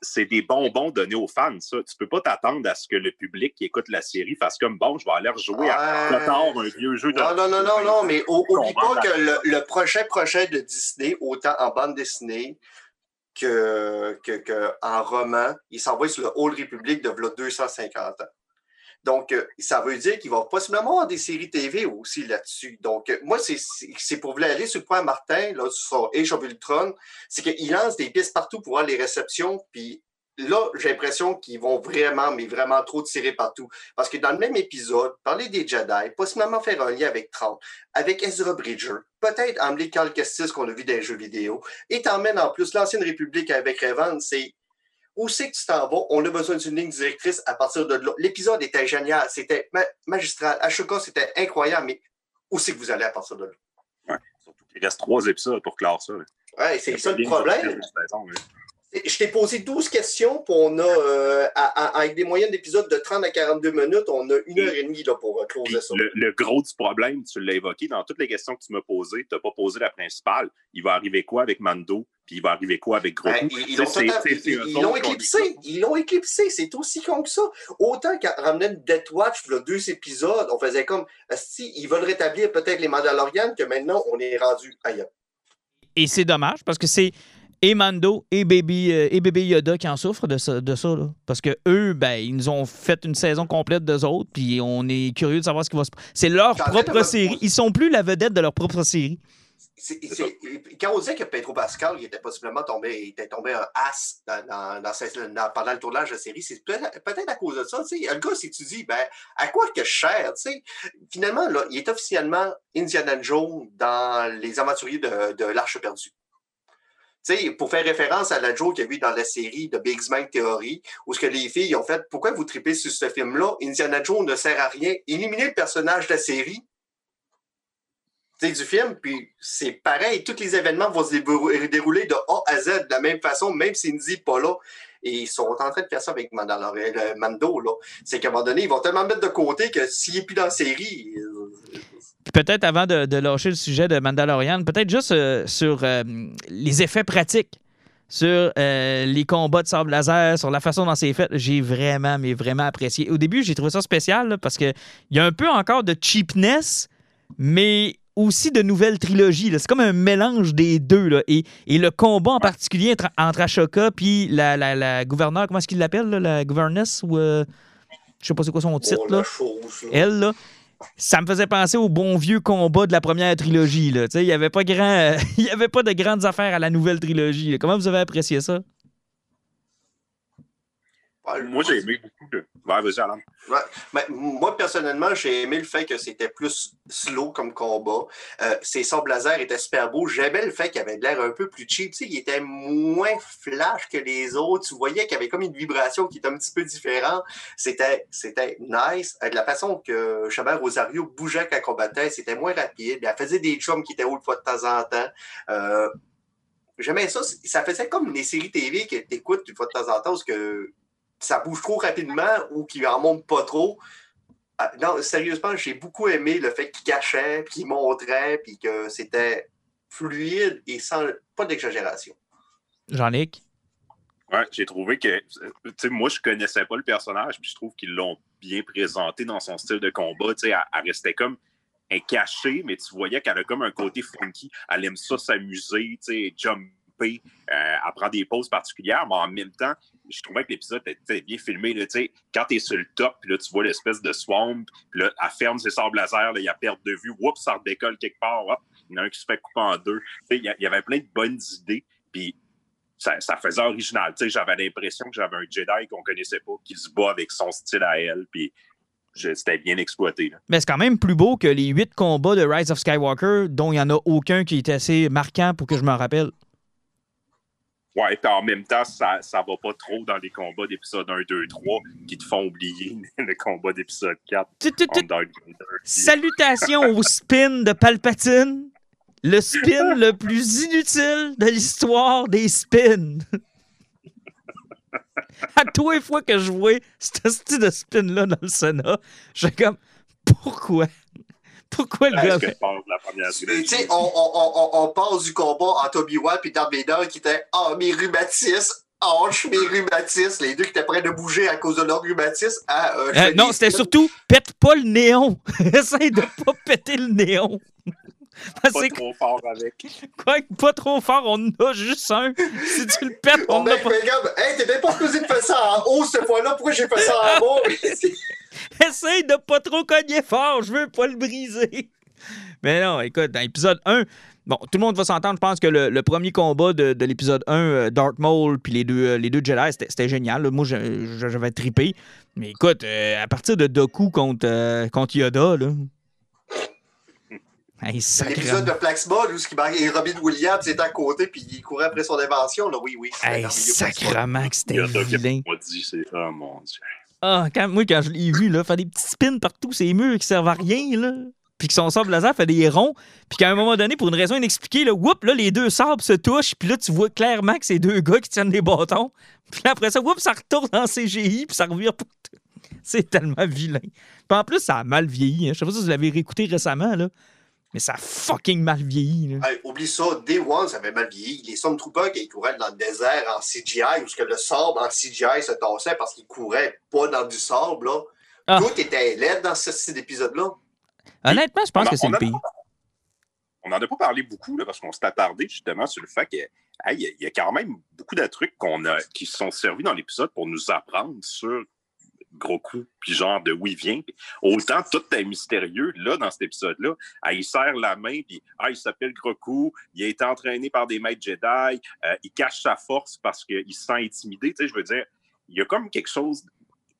c'est des bonbons donnés aux fans, ça. Tu peux pas t'attendre à ce que le public qui écoute la série fasse comme, bon, je vais aller rejouer à KOTOR, un vieux jeu de... Non, mais oublie pas que le prochain de Disney, autant en bande dessinée qu'en roman, il s'envoie sur le Old Republic de 250 ans. Donc, ça veut dire qu'il va possiblement avoir des séries TV aussi là-dessus. Donc, moi, c'est pour aller sur le point Martin, là, sur Age of Ultron, c'est qu'il lance des pistes partout pour avoir les réceptions, puis là, j'ai l'impression qu'ils vont vraiment, mais vraiment trop tirer partout. Parce que dans le même épisode, parler des Jedi, possiblement faire un lien avec Thrawn, avec Ezra Bridger, peut-être emmener Cal Kestis qu'on a vu dans les jeux vidéo, et t'emmènes en plus l'Ancienne République avec Revan, c'est... Où c'est que tu t'en vas? On a besoin d'une ligne directrice à partir de là. L'épisode était génial, c'était magistral. Ahsoka, c'était incroyable, mais où c'est que vous allez à partir de là? Oui, surtout qu'il reste 3 épisodes pour clore ça. Oui, c'est ça le problème. Je t'ai posé 12 questions, puis on a, avec des moyennes d'épisodes de 30 à 42 minutes, on a une heure et demie là, pour closer ça. Le gros du problème, tu l'as évoqué, dans toutes les questions que tu m'as posées, tu n'as pas posé la principale. Il va arriver quoi avec Mando? Puis il va arriver quoi avec Grogu? Ils l'ont éclipsé. C'est aussi con que ça. Autant qu'à ramener Death Watch, là, 2 épisodes, on faisait comme, si ils veulent rétablir peut-être les Mandalorian, que maintenant, on est rendu ailleurs. Et c'est dommage, parce que c'est et Mando et Bébé Yoda qui en souffrent de ça là. Parce que eux, ben, ils nous ont fait une saison complète d'eux autres, puis on est curieux de savoir ce qui va se passer. C'est leur propre série. Ils sont plus la vedette de leur propre série. Quand on disait que Pedro Pascal il était possiblement tombé un as pendant le tournage de la série, c'est peut-être à cause de ça. T'sais. Le gars s'étudie, ben, à quoi que je sers? T'sais. Finalement, là, il est officiellement Indiana Jones dans Les Aventuriers de l'Arche perdue. T'sais, pour faire référence à la joke qu'il y a eu dans la série de Big Bang Theory, où ce que les filles ont fait, pourquoi vous tripez sur ce film-là? Indiana Jones ne sert à rien. Éliminez le personnage de la série. Du film, puis c'est pareil. Tous les événements vont se dérouler de A à Z de la même façon, même si Indy n'est pas là. Et ils sont en train de faire ça avec Mando. Là. C'est qu'à un moment donné, ils vont tellement mettre de côté que s'il n'est plus dans la série... Peut-être avant de lâcher le sujet de Mandalorian, peut-être juste sur les effets pratiques, sur les combats de sabre laser, sur la façon dont c'est fait, j'ai vraiment, mais vraiment apprécié. Au début, j'ai trouvé ça spécial là, parce qu'il y a un peu encore de cheapness, mais... aussi de nouvelles trilogies. Là. C'est comme un mélange des deux. Là. Et le combat en particulier entre Ahsoka puis la gouverneure, comment est-ce qu'il l'appelle, là, la gouverness, ou je sais pas c'est quoi son titre. Là. Elle, là, ça me faisait penser au bon vieux combat de la première trilogie. Là. Il n'y avait pas de grandes affaires à la nouvelle trilogie. Là. Comment vous avez apprécié ça? Moi, j'ai aimé beaucoup de... Ouais, vas-y, Alan. Ouais. Ben, moi, personnellement, j'ai aimé le fait que c'était plus slow comme combat. Ses sabres laser étaient super beaux. J'aimais le fait qu'il avait de l'air un peu plus cheap. Tu sais, il était moins flash que les autres. Tu voyais qu'il y avait comme une vibration qui était un petit peu différente. C'était nice. De la façon que Rosario bougeait quand elle combattait, c'était moins rapide. Elle faisait des chums qui étaient hauts de fois de temps en temps. J'aimais ça. Ça faisait comme les séries TV que tu écoutes de fois de temps en temps parce que ça bouge trop rapidement ou qu'il en monte pas trop. Non, sérieusement, j'ai beaucoup aimé le fait qu'il cachait, qu'il montrait, puis que c'était fluide et sans pas d'exagération. Jean-Nic? Oui, j'ai trouvé que... Tu sais, moi, je connaissais pas le personnage, puis je trouve qu'ils l'ont bien présenté dans son style de combat. Tu sais, elle restait comme... Elle cachée, mais tu voyais qu'elle a comme un côté funky. Elle aime ça s'amuser, tu sais, jumper. Elle prend des pauses particulières, mais en même temps... Je trouvais que l'épisode était bien filmé. Là, quand t'es sur le top, puis là, tu vois l'espèce de swamp, puis là, elle ferme ses sabres laser, il y a perte de vue, oups, ça redécolle quelque part, hop, il y en a un qui se fait couper en deux. Il y avait plein de bonnes idées, puis ça faisait original. T'sais, j'avais l'impression que j'avais un Jedi qu'on connaissait pas, qui se bat avec son style à elle, puis c'était bien exploité. Là. Mais c'est quand même plus beau que les 8 combats de Rise of Skywalker, dont il n'y en a aucun qui est assez marquant pour que je m'en rappelle. Ouais, puis en même temps, ça va pas trop dans les combats d'épisode 1, 2, 3 qui te font oublier le combat d'épisode 4. Salutations au spin de Palpatine, le spin le plus inutile de l'histoire des spins. À tous les fois que je vois ce style de spin-là dans le Sénat, je suis comme, pourquoi le gars... On passe du combat entre Obi-Wan et Darth Vader qui étaient « Ah, mes rhumatismes! Oh, je mes rhumatismes! » Les deux qui étaient prêts de bouger à cause de leur rhumatisme. Non, c'était surtout « Pète pas le néon! » Essaye de pas péter le néon! Pas trop fort avec. Quoi que pas trop fort, on en a juste un. Si tu le pètes, on en a pas... Regarde, hey, t'es bien pas supposé de faire ça en haut, cette fois-là. Pourquoi j'ai fait ça en bas? Essaye de pas trop cogner fort. Je veux pas le briser. Mais non, écoute, dans l'épisode 1... Bon, tout le monde va s'entendre. Je pense que le premier combat de l'épisode 1, Darth Maul puis les deux Jedi, c'était génial. Là. Moi, j'avais trippé. Mais écoute, à partir de Doku contre Yoda... là. Hey, l'épisode de Flaxball où Robin Williams était à côté puis il courait après son invention, là, oui. Hey, sacrement que c'était vilain. Oh mon Dieu. Ah, quand je l'ai vu, là, faire des petits spins partout, ces murs qui servent à rien, là. puis que son sabre laser fait des ronds, puis qu'à un moment donné, pour une raison inexpliquée, là, whoop, là, les deux sabres se touchent, puis là, tu vois clairement que c'est deux gars qui tiennent des bâtons, puis après ça, whoop, ça retourne en CGI, puis ça revient pour... C'est tellement vilain. Puis en plus, ça a mal vieilli. Hein. Je sais pas si vous l'avez réécouté récemment, là, mais ça a fucking mal vieilli. Là. Hey, oublie ça, Day One, ça avait mal vieilli. Les Stormtroopers qui couraient dans le désert en CGI, où le sable en CGI se tassait parce qu'ils couraient pas dans du sable, là. Ah. Tout était laid dans cet épisode-là. Honnêtement, je pense que c'est le pire. On n'en a pas parlé beaucoup, là, parce qu'on s'est attardé justement sur le fait qu'il y a quand même beaucoup de trucs qui se sont servis dans l'épisode pour nous apprendre sur Grogu, puis genre de où il vient. Autant tout est mystérieux, là, dans cet épisode-là. Ah, il serre la main, puis ah, il s'appelle Grogu, il a été entraîné par des maîtres Jedi, il cache sa force parce qu'il se sent intimidé. Tu sais, je veux dire, il y a comme quelque chose...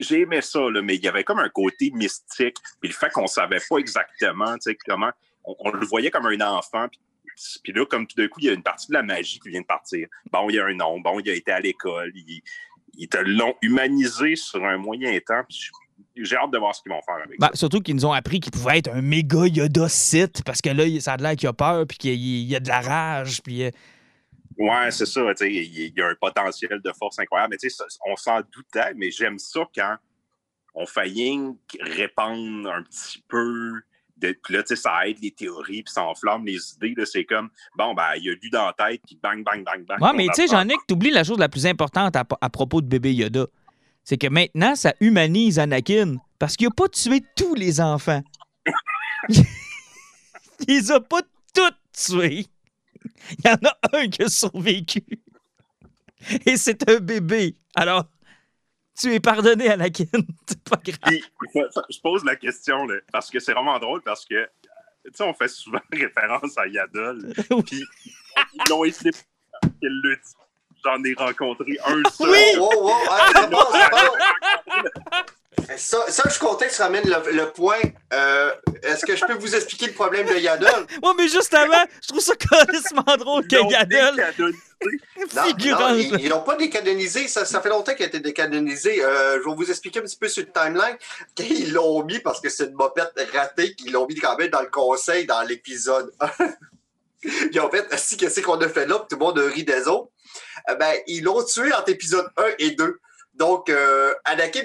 J'ai aimé ça, là, mais il y avait comme un côté mystique, puis le fait qu'on ne savait pas exactement, tu sais, comment... On le voyait comme un enfant, puis là, comme tout d'un coup, il y a une partie de la magie qui vient de partir. Bon, il y a un nom, bon, il a été à l'école, ils te l'ont humanisé sur un moyen temps, puis j'ai hâte de voir ce qu'ils vont faire avec ça. Surtout qu'ils nous ont appris qu'il pouvait être un méga Yoda-site, parce que là, ça a l'air qu'il a peur, puis qu'il y a de la rage, puis... Ouais, c'est ça, tu sais, il y a un potentiel de force incroyable, mais tu sais, on s'en doutait, mais j'aime ça quand on fait répandre un petit peu... Puis là, tu sais, ça aide les théories, puis ça enflamme les idées. Là, c'est comme, bon, ben, il y a lu dans la tête, puis bang, bang, bang, bang. Ouais, mais tu sais, Jean-Nic, t'oublies la chose la plus importante à propos de bébé Yoda. C'est que maintenant, ça humanise Anakin, parce qu'il n'a pas tué tous les enfants. Il les a pas tous tués. Il y en a un qui a survécu. Et c'est un bébé. Alors, tu es pardonné, Anakin. C'est pas grave. Je pose la question, là, parce que c'est vraiment drôle, parce que, tu sais, on fait souvent référence à Yaddle, puis ils l'ont essayé parce qu'elle le dit. J'en ai rencontré un seul. Oui! Oh, oh, oh, hey, c'est bon, c'est bon. Ça, je suis content que tu ramènes le point. Est-ce que je peux vous expliquer le problème de Yaddle? Oui, mais juste avant, je trouve ça carrément drôle que Yaddle... Non, ils l'ont pas décanonisé. Ça fait longtemps qu'il a été décanonisé. Je vais vous expliquer un petit peu sur le timeline. Ils l'ont mis parce que c'est une mopette ratée qu'ils l'ont mis quand même dans le conseil, dans l'épisode 1. Puis en fait, qu'est-ce qu'on a fait là? Tout le monde rit des autres. Ils l'ont tué entre épisode 1 et 2. Donc, Anakin,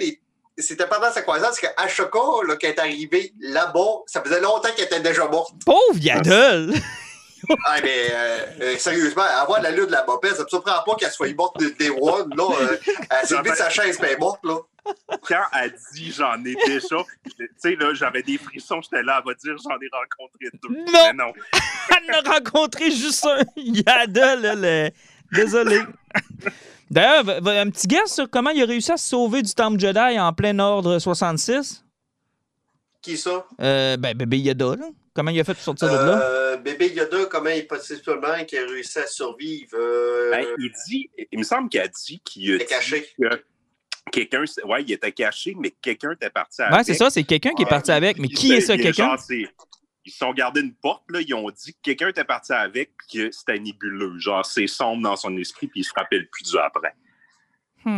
c'était pendant sa croisade, c'est qu'Ashoka, là, qui est arrivée là-bas, ça faisait longtemps qu'elle était déjà morte. Pauvre Yaddle! Ah, mais sérieusement, avoir l'allure de la mopette, ça me surprend pas qu'elle soit morte de Day One. Là, elle s'est levée de sa chaise, mais elle est morte. Là. Quand elle dit j'en ai déjà, tu sais, là, j'avais des frissons, j'étais là, elle va dire j'en ai rencontré deux. Non! Mais non. Elle en a rencontré juste un. Yaddle, là, désolé. D'ailleurs, un petit guess sur comment il a réussi à se sauver du Temple Jedi en plein ordre 66? Qui ça? Bébé Yoda, là. Comment il a fait pour sortir de là? Bébé Yoda, comment il possiblement qu'il a réussi à survivre? Il me semble qu'il a dit qu'il était caché. Quelqu'un, ouais, il était caché, mais quelqu'un était parti avec. Ouais, c'est ça, c'est quelqu'un qui est parti avec. Mais qui est ça, quelqu'un? Ils se sont gardés une porte, là, ils ont dit que quelqu'un était parti avec, que c'était nébuleux. Genre, c'est sombre dans son esprit, puis il se rappelle plus du après.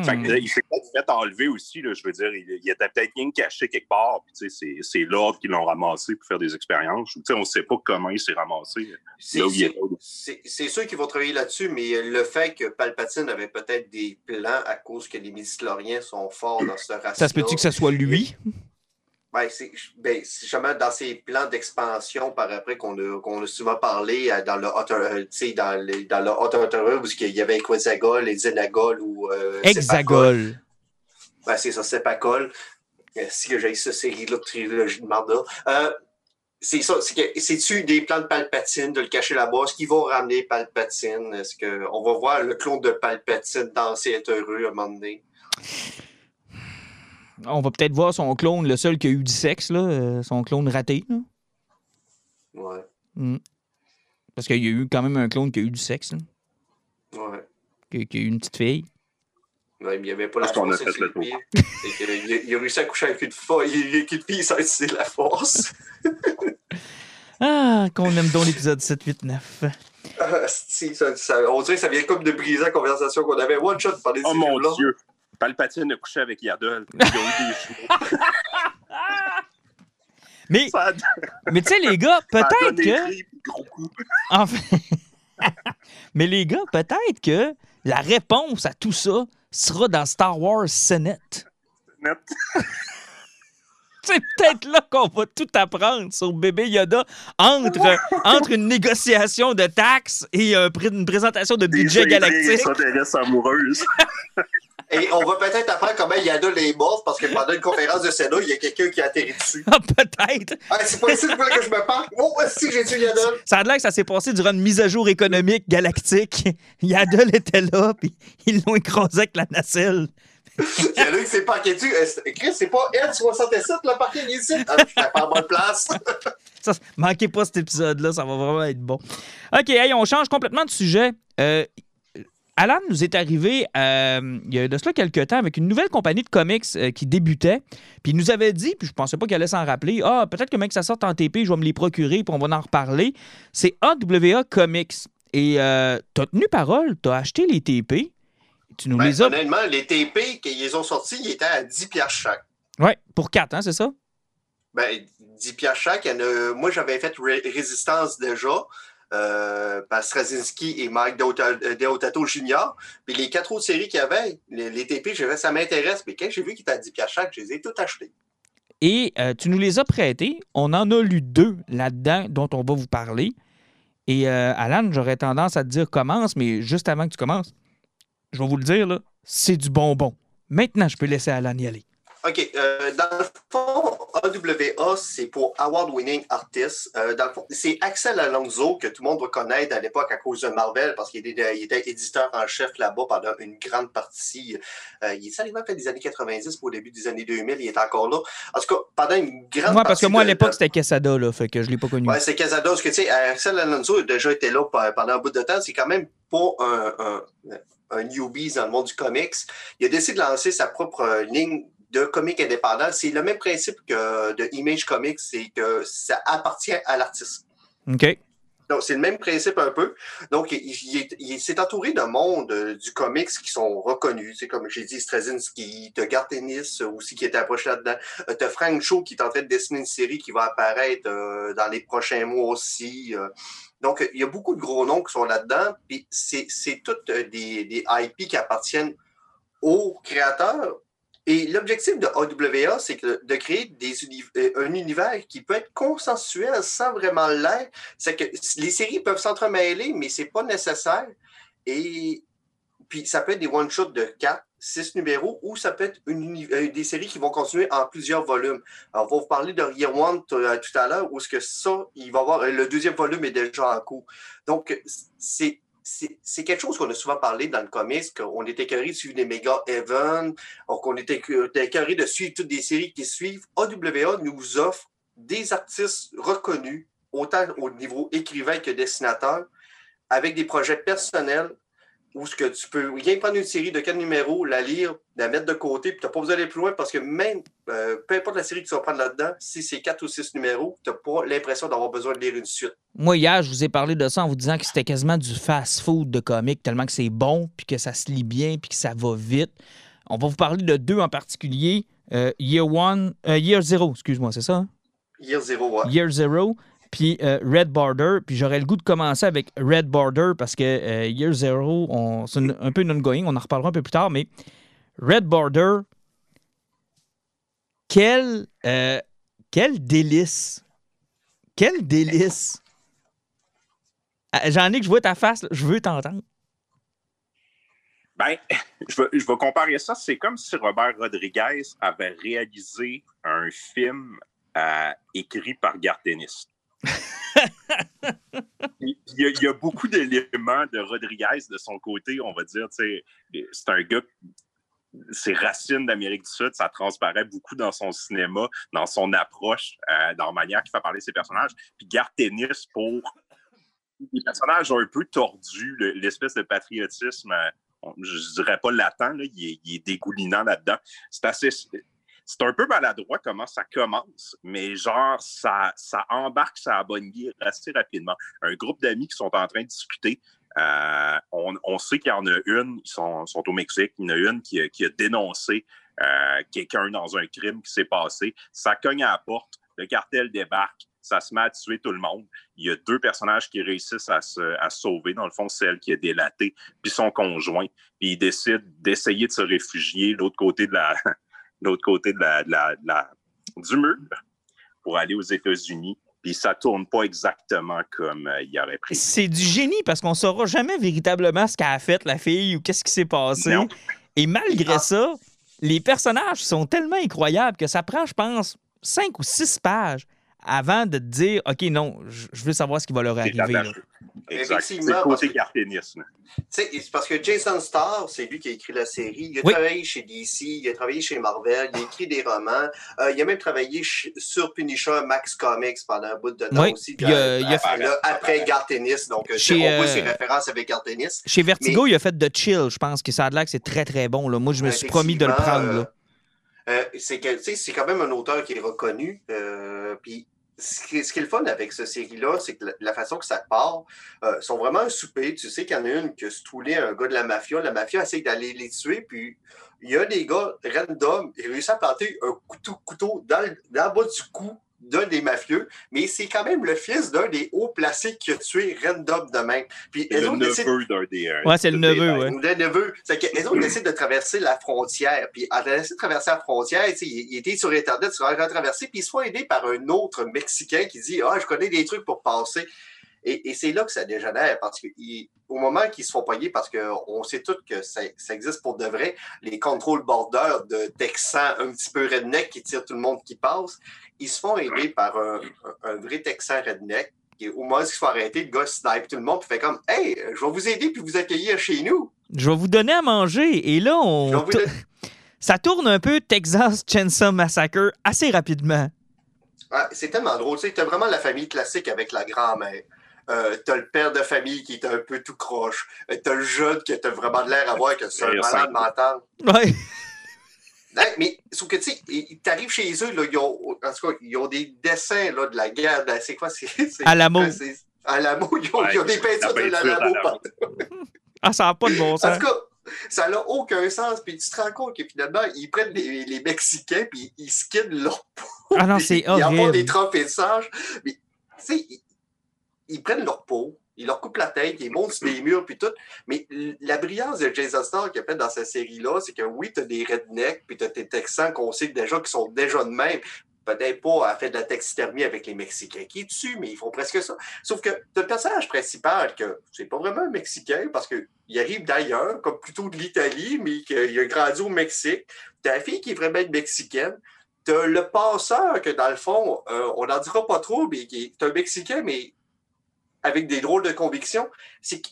Fait que, là, il s'est peut-être fait enlever aussi, là, je veux dire, il était peut-être bien caché quelque part, puis tu sais, c'est l'ordre qui l'ont ramassé pour faire des expériences. Tu sais, on ne sait pas comment il s'est ramassé. C'est sûr qu'ils vont travailler là-dessus, mais le fait que Palpatine avait peut-être des plans à cause que les midichloriens sont forts dans ce racisme. Ça se peut-tu que ce soit lui? C'est justement dans ces plans d'expansion par après qu'on a souvent parlé dans le Hot Hunter, où il y avait Exegol, les Zenagol ou... Exegol. C'est ça, c'est pas cool. Si que j'ai cette série-là, trilogie de Marda. C'est ça, c'est-tu des plans de Palpatine, de le cacher là-bas? Est-ce qu'ils vont ramener Palpatine? Est-ce qu'on va voir le clone de Palpatine danser être heureux à un moment donné? On va peut-être voir son clone, le seul qui a eu du sexe, là, son clone raté. Là. Ouais. Parce qu'il y a eu quand même un clone qui a eu du sexe. Là. Ouais. Qui a eu une petite fille. Ouais, mais il n'y avait pas la force. Il a réussi à coucher avec une fille, ça c'est la force. Qu'on aime donc l'épisode 7, 8, 9. On dirait que ça vient comme de briser la conversation qu'on avait. One shot par les films là. Oh mon Dieu! Palpatine a couché avec Yaddle. Mais tu sais, les gars, peut-être que... Enfin... Mais les gars, peut-être que la réponse à tout ça sera dans Star Wars Senate. C'est peut-être là qu'on va tout apprendre sur bébé Yoda entre une négociation de taxes et une présentation de budget galactique. Et on va peut-être apprendre comment Yaddle les morts parce que pendant une conférence de Sénat, il y a quelqu'un qui a atterri dessus. Ah, peut-être! Ah, c'est possible que je me parle. Oh, si j'ai tué Yaddle! Ça a l'air que ça s'est passé durant une mise à jour économique galactique. Yaddle était là, puis ils l'ont écrasé avec la nacelle. Il y a là qui s'est parqué dessus. Chris, c'est pas N67 le parking ici? Ah, je n'ai pas en bonne place. Ça, manquez pas cet épisode-là, ça va vraiment être bon. OK, hey, on change complètement de sujet. Alan nous est arrivé il y a de cela quelques temps avec une nouvelle compagnie de comics qui débutait. Puis il nous avait dit, puis je pensais pas qu'elle allait s'en rappeler, « Ah, peut-être que même que ça sorte en TP, je vais me les procurer, puis on va en reparler. » C'est AWA Comics. Et t'as tenu parole, t'as acheté les TP. Tu nous les as... Honnêtement, les TP qu'ils ont sortis, ils étaient à 10$ chaque. Oui, pour 4, hein, c'est ça? Ben, 10$ chaque. Moi, j'avais fait Résistance déjà. Par Straczynski et Mike Deotato Jr. Puis les 4 autres séries qu'il y avait, les TP, j'ai fait ça m'intéresse. Mais quand j'ai vu qu'ils étaient à 10$ chaque, je les ai toutes achetées. Et tu nous les as prêtés. On en a lu 2 là-dedans dont on va vous parler. Et Alan, j'aurais tendance à te dire commence, mais juste avant que tu commences, je vais vous le dire, là, c'est du bonbon. Maintenant, je peux laisser Alan y aller. OK. Dans le fond, AWA, c'est pour Award-Winning Artist. Dans le fond, c'est Axel Alonso, que tout le monde doit connaître à l'époque à cause de Marvel, parce qu'il était éditeur en chef là-bas pendant une grande partie. Il est arrivé à la fin des années 90 pour le début des années 2000. Il est encore là. En tout cas, pendant une grande partie... parce que moi, à l'époque, c'était Quesada, là, fait que je ne l'ai pas connu. Oui, c'est Quesada. Parce que, tu sais, Axel Alonso a déjà été là pendant un bout de temps. C'est quand même pas un newbie dans le monde du comics. Il a décidé de lancer sa propre ligne de comics indépendants. C'est le même principe que de Image Comics, c'est que ça appartient à l'artiste. OK. Donc, c'est le même principe un peu. Donc, il s'est entouré d'un monde du comics qui sont reconnus. C'est comme j'ai dit, Straczynski, t'as Garth Ennis aussi qui était approché là-dedans. T'as Frank Cho qui est en train de dessiner une série qui va apparaître dans les prochains mois aussi. Donc, il y a beaucoup de gros noms qui sont là-dedans. Puis, c'est toutes des IP qui appartiennent aux créateurs. Et l'objectif de AWA, c'est de créer un univers qui peut être consensuel sans vraiment l'être. C'est que les séries peuvent s'entremêler, mais c'est pas nécessaire. Et puis, ça peut être des one-shots de 4-6 numéros, ou ça peut être des séries qui vont continuer en plusieurs volumes. Alors, on va vous parler de Year One tout à l'heure, où est-ce que ça, il va y avoir... Le deuxième volume est déjà en cours. Donc, c'est quelque chose qu'on a souvent parlé dans le comics, qu'on était écœuré de suivre des méga events, qu'on était écœuré de suivre toutes des séries qui suivent. AWA nous offre des artistes reconnus, autant au niveau écrivain que dessinateur, avec des projets personnels où ce que tu peux rien prendre une série de 4 numéros, la lire, la mettre de côté, puis tu n'as pas besoin d'aller plus loin parce que même, peu importe la série que tu vas prendre là-dedans, si c'est 4 ou 6 numéros, tu n'as pas l'impression d'avoir besoin de lire une suite. Moi, hier, je vous ai parlé de ça en vous disant que c'était quasiment du fast-food de comics, tellement que c'est bon, puis que ça se lit bien, puis que ça va vite. On va vous parler de 2 en particulier. Year Zero, excuse-moi, c'est ça? Hein? Year Zero, ouais. Year Zero. Puis Red Border, puis j'aurais le goût de commencer avec Red Border parce que Year Zero, c'est un peu non-going, on en reparlera un peu plus tard, mais Red Border, quel délice! Quel délice! Jean-Nic, je vois ta face, là. Je veux t'entendre. Ben, je veux comparer ça, c'est comme si Robert Rodriguez avait réalisé un film écrit par Garth Ennis. Il y a beaucoup d'éléments de Rodriguez de son côté, on va dire. C'est un gars, ses racines d'Amérique du Sud, ça transparaît beaucoup dans son cinéma, dans son approche, dans la manière qu'il fait parler ses personnages. Puis Garth Ennis pour des personnages un peu tordus, l'espèce de patriotisme, je dirais pas latent, là, il est dégoulinant là-dedans. C'est un peu maladroit comment ça commence, mais genre, ça embarque sa bonne guerre assez rapidement. Un groupe d'amis qui sont en train de discuter, on sait qu'il y en a une, ils sont au Mexique, il y en a une qui a dénoncé quelqu'un dans un crime qui s'est passé. Ça cogne à la porte, Le cartel débarque, ça se met à tuer tout le monde. Il y a deux personnages qui réussissent à se sauver. Dans le fond, celle qui est délatée, puis son conjoint. Puis ils décident d'essayer de se réfugier de l'autre côté du mur pour aller aux États-Unis. Puis ça ne tourne pas exactement comme il aurait pris. C'est du génie parce qu'on ne saura jamais véritablement ce qu'a fait la fille ou qu'est-ce qui s'est passé. Non. Et malgré ça, les personnages sont tellement incroyables que ça prend, je pense, 5 ou 6 pages avant de te dire « OK, non, je veux savoir ce qui va leur arriver. » Exact. C'est le côté Garth Ennis. C'est parce que Jason Starr, c'est lui qui a écrit la série. Il a travaillé chez DC, il a travaillé chez Marvel, il a écrit des romans. Il a même travaillé sur Punisher Max Comics pendant un bout de temps aussi. Après Garth Ennis. Donc, on voit ses références avec Garth Ennis. Chez Vertigo, il a fait The Chill, je pense que ça a l'air que c'est très, très bon. Là. Moi, je me suis promis de le prendre. C'est quand même un auteur qui est reconnu. Puis ce qui est le fun avec cette série-là, c'est que la façon que ça part, sont vraiment un souper. Tu sais qu'il y en a une qui a stoulé un gars de la mafia. La mafia essaie d'aller les tuer, puis il y a des gars random qui réussissent à planter un couteau dans le bas du cou d'un des mafieux, mais c'est quand même le fils d'un des hauts placés qui a tué random de même. Puis les autres neveu d'un des... Oui, c'est le neveu, oui. Le neveu. C'est que les autres décident de traverser la frontière. Puis en essayant de traverser la frontière, ils étaient sur Internet, ils se sont traversés, puis ils se font aider par un autre Mexicain qui dit « Ah, je connais des trucs pour passer. » Et c'est là que ça dégénère, parce qu'au moment qu'ils se font pogner, parce qu'on sait tous que ça existe pour de vrai, les contrôles border de Texans un petit peu redneck qui tirent tout le monde qui passe, ils se font aider par un vrai Texan redneck. Et au moment où ils se font arrêter, le gars snipe tout le monde et fait comme « Hey, je vais vous aider puis vous accueillir chez nous. » Je vais vous donner à manger. Et là, ça tourne un peu Texas Chainsaw Massacre assez rapidement. Ah, c'est tellement drôle. Tu as vraiment la famille classique avec la grand-mère. T'as le père de famille qui est un peu tout croche. T'as le jeune qui a vraiment de l'air à voir que c'est un malade mental. Oui. Ouais, mais sauf que, tu sais, t'arrives chez eux, là, ils ont des dessins là, de la guerre. C'est quoi? À l'amour. À l'amour, ils ont des peintures de l'amour. Ah, ça n'a pas de bon sens. En tout cas, ça n'a aucun sens. Puis tu te rends compte que finalement, ils prennent les Mexicains puis ils skinent leur peau. Ah non, c'est horrible. Ils en font des trophées de singe. Mais, tu sais, ils prennent leur peau, ils leur coupent la tête, ils montent sur des murs, puis tout. Mais la brillance de Jason Starr qu'il a fait dans cette série-là, c'est que oui, t'as des rednecks, puis t'as des Texans qu'on sait déjà qui sont déjà de même. Peut-être pas à faire de la taxidermie avec les Mexicains qui tuent, mais ils font presque ça. Sauf que t'as le personnage principal que c'est pas vraiment un Mexicain, parce qu'il arrive d'ailleurs, comme plutôt de l'Italie, mais qu'il a grandi au Mexique. T'as la fille qui est vraiment mexicaine. T'as le passeur que, dans le fond, on n'en dira pas trop, mais qui est un Mexicain, mais avec des drôles de convictions, c'est que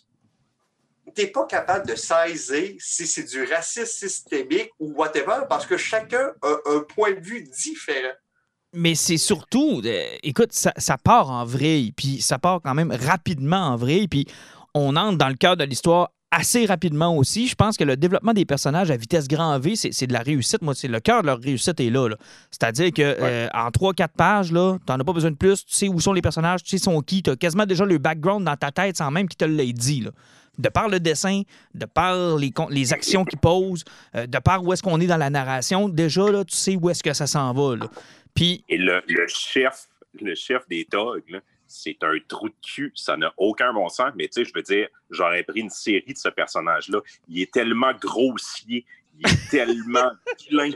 t'es pas capable de saisir si c'est du racisme systémique ou whatever, parce que chacun a un point de vue différent. Mais c'est surtout... écoute, ça part en vrille, puis ça part quand même rapidement en vrille, puis on entre dans le cœur de l'histoire assez rapidement aussi. Je pense que le développement des personnages à vitesse grand V, c'est de la réussite. Moi, c'est le cœur de leur réussite est là. C'est-à-dire que en 3-4 pages, là, t'en as pas besoin de plus. Tu sais où sont les personnages, tu sais sont qui. T'as quasiment déjà le background dans ta tête sans même qu'ils te l'aient dit. Là. De par le dessin, de par les actions qu'ils posent, de par où est-ce qu'on est dans la narration, déjà, là, tu sais où est-ce que ça s'en va. Là. Puis... Et le chef des thugs, là, c'est un trou de cul, ça n'a aucun bon sens, mais tu sais, je veux dire, j'aurais pris une série de ce personnage-là. Il est tellement grossier, il est tellement vilain,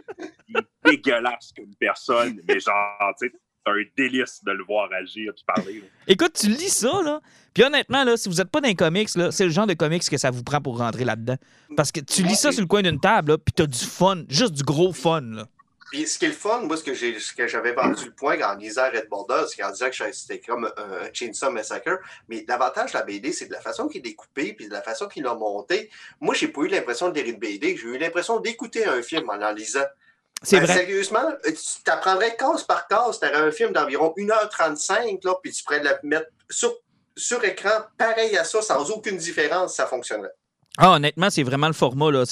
il est dégueulasse comme personne, mais genre, tu sais, c'est un délice de le voir agir puis parler. Là. Écoute, tu lis ça, là, puis honnêtement, là, si vous n'êtes pas dans les comics, là, c'est le genre de comics que ça vous prend pour rentrer là-dedans. Parce que tu lis ça sur le coin d'une table, là, puis t'as du fun, juste du gros fun, là. Puis ce qui est le fun, moi, ce que j'avais vendu le point en lisant Red Border, c'est qu'en disant que c'était comme Chainsaw Massacre, mais l'avantage de la BD, c'est de la façon qu'il est découpé, puis de la façon qu'il l'a monté. Moi, j'ai pas eu l'impression de lire une BD, j'ai eu l'impression d'écouter un film en lisant. C'est vrai. Sérieusement, tu t'apprendrais case par case, tu aurais un film d'environ 1h35, là, puis tu pourrais le mettre sur écran, pareil à ça, sans aucune différence, ça fonctionnerait. Ah, honnêtement, c'est vraiment le format, là.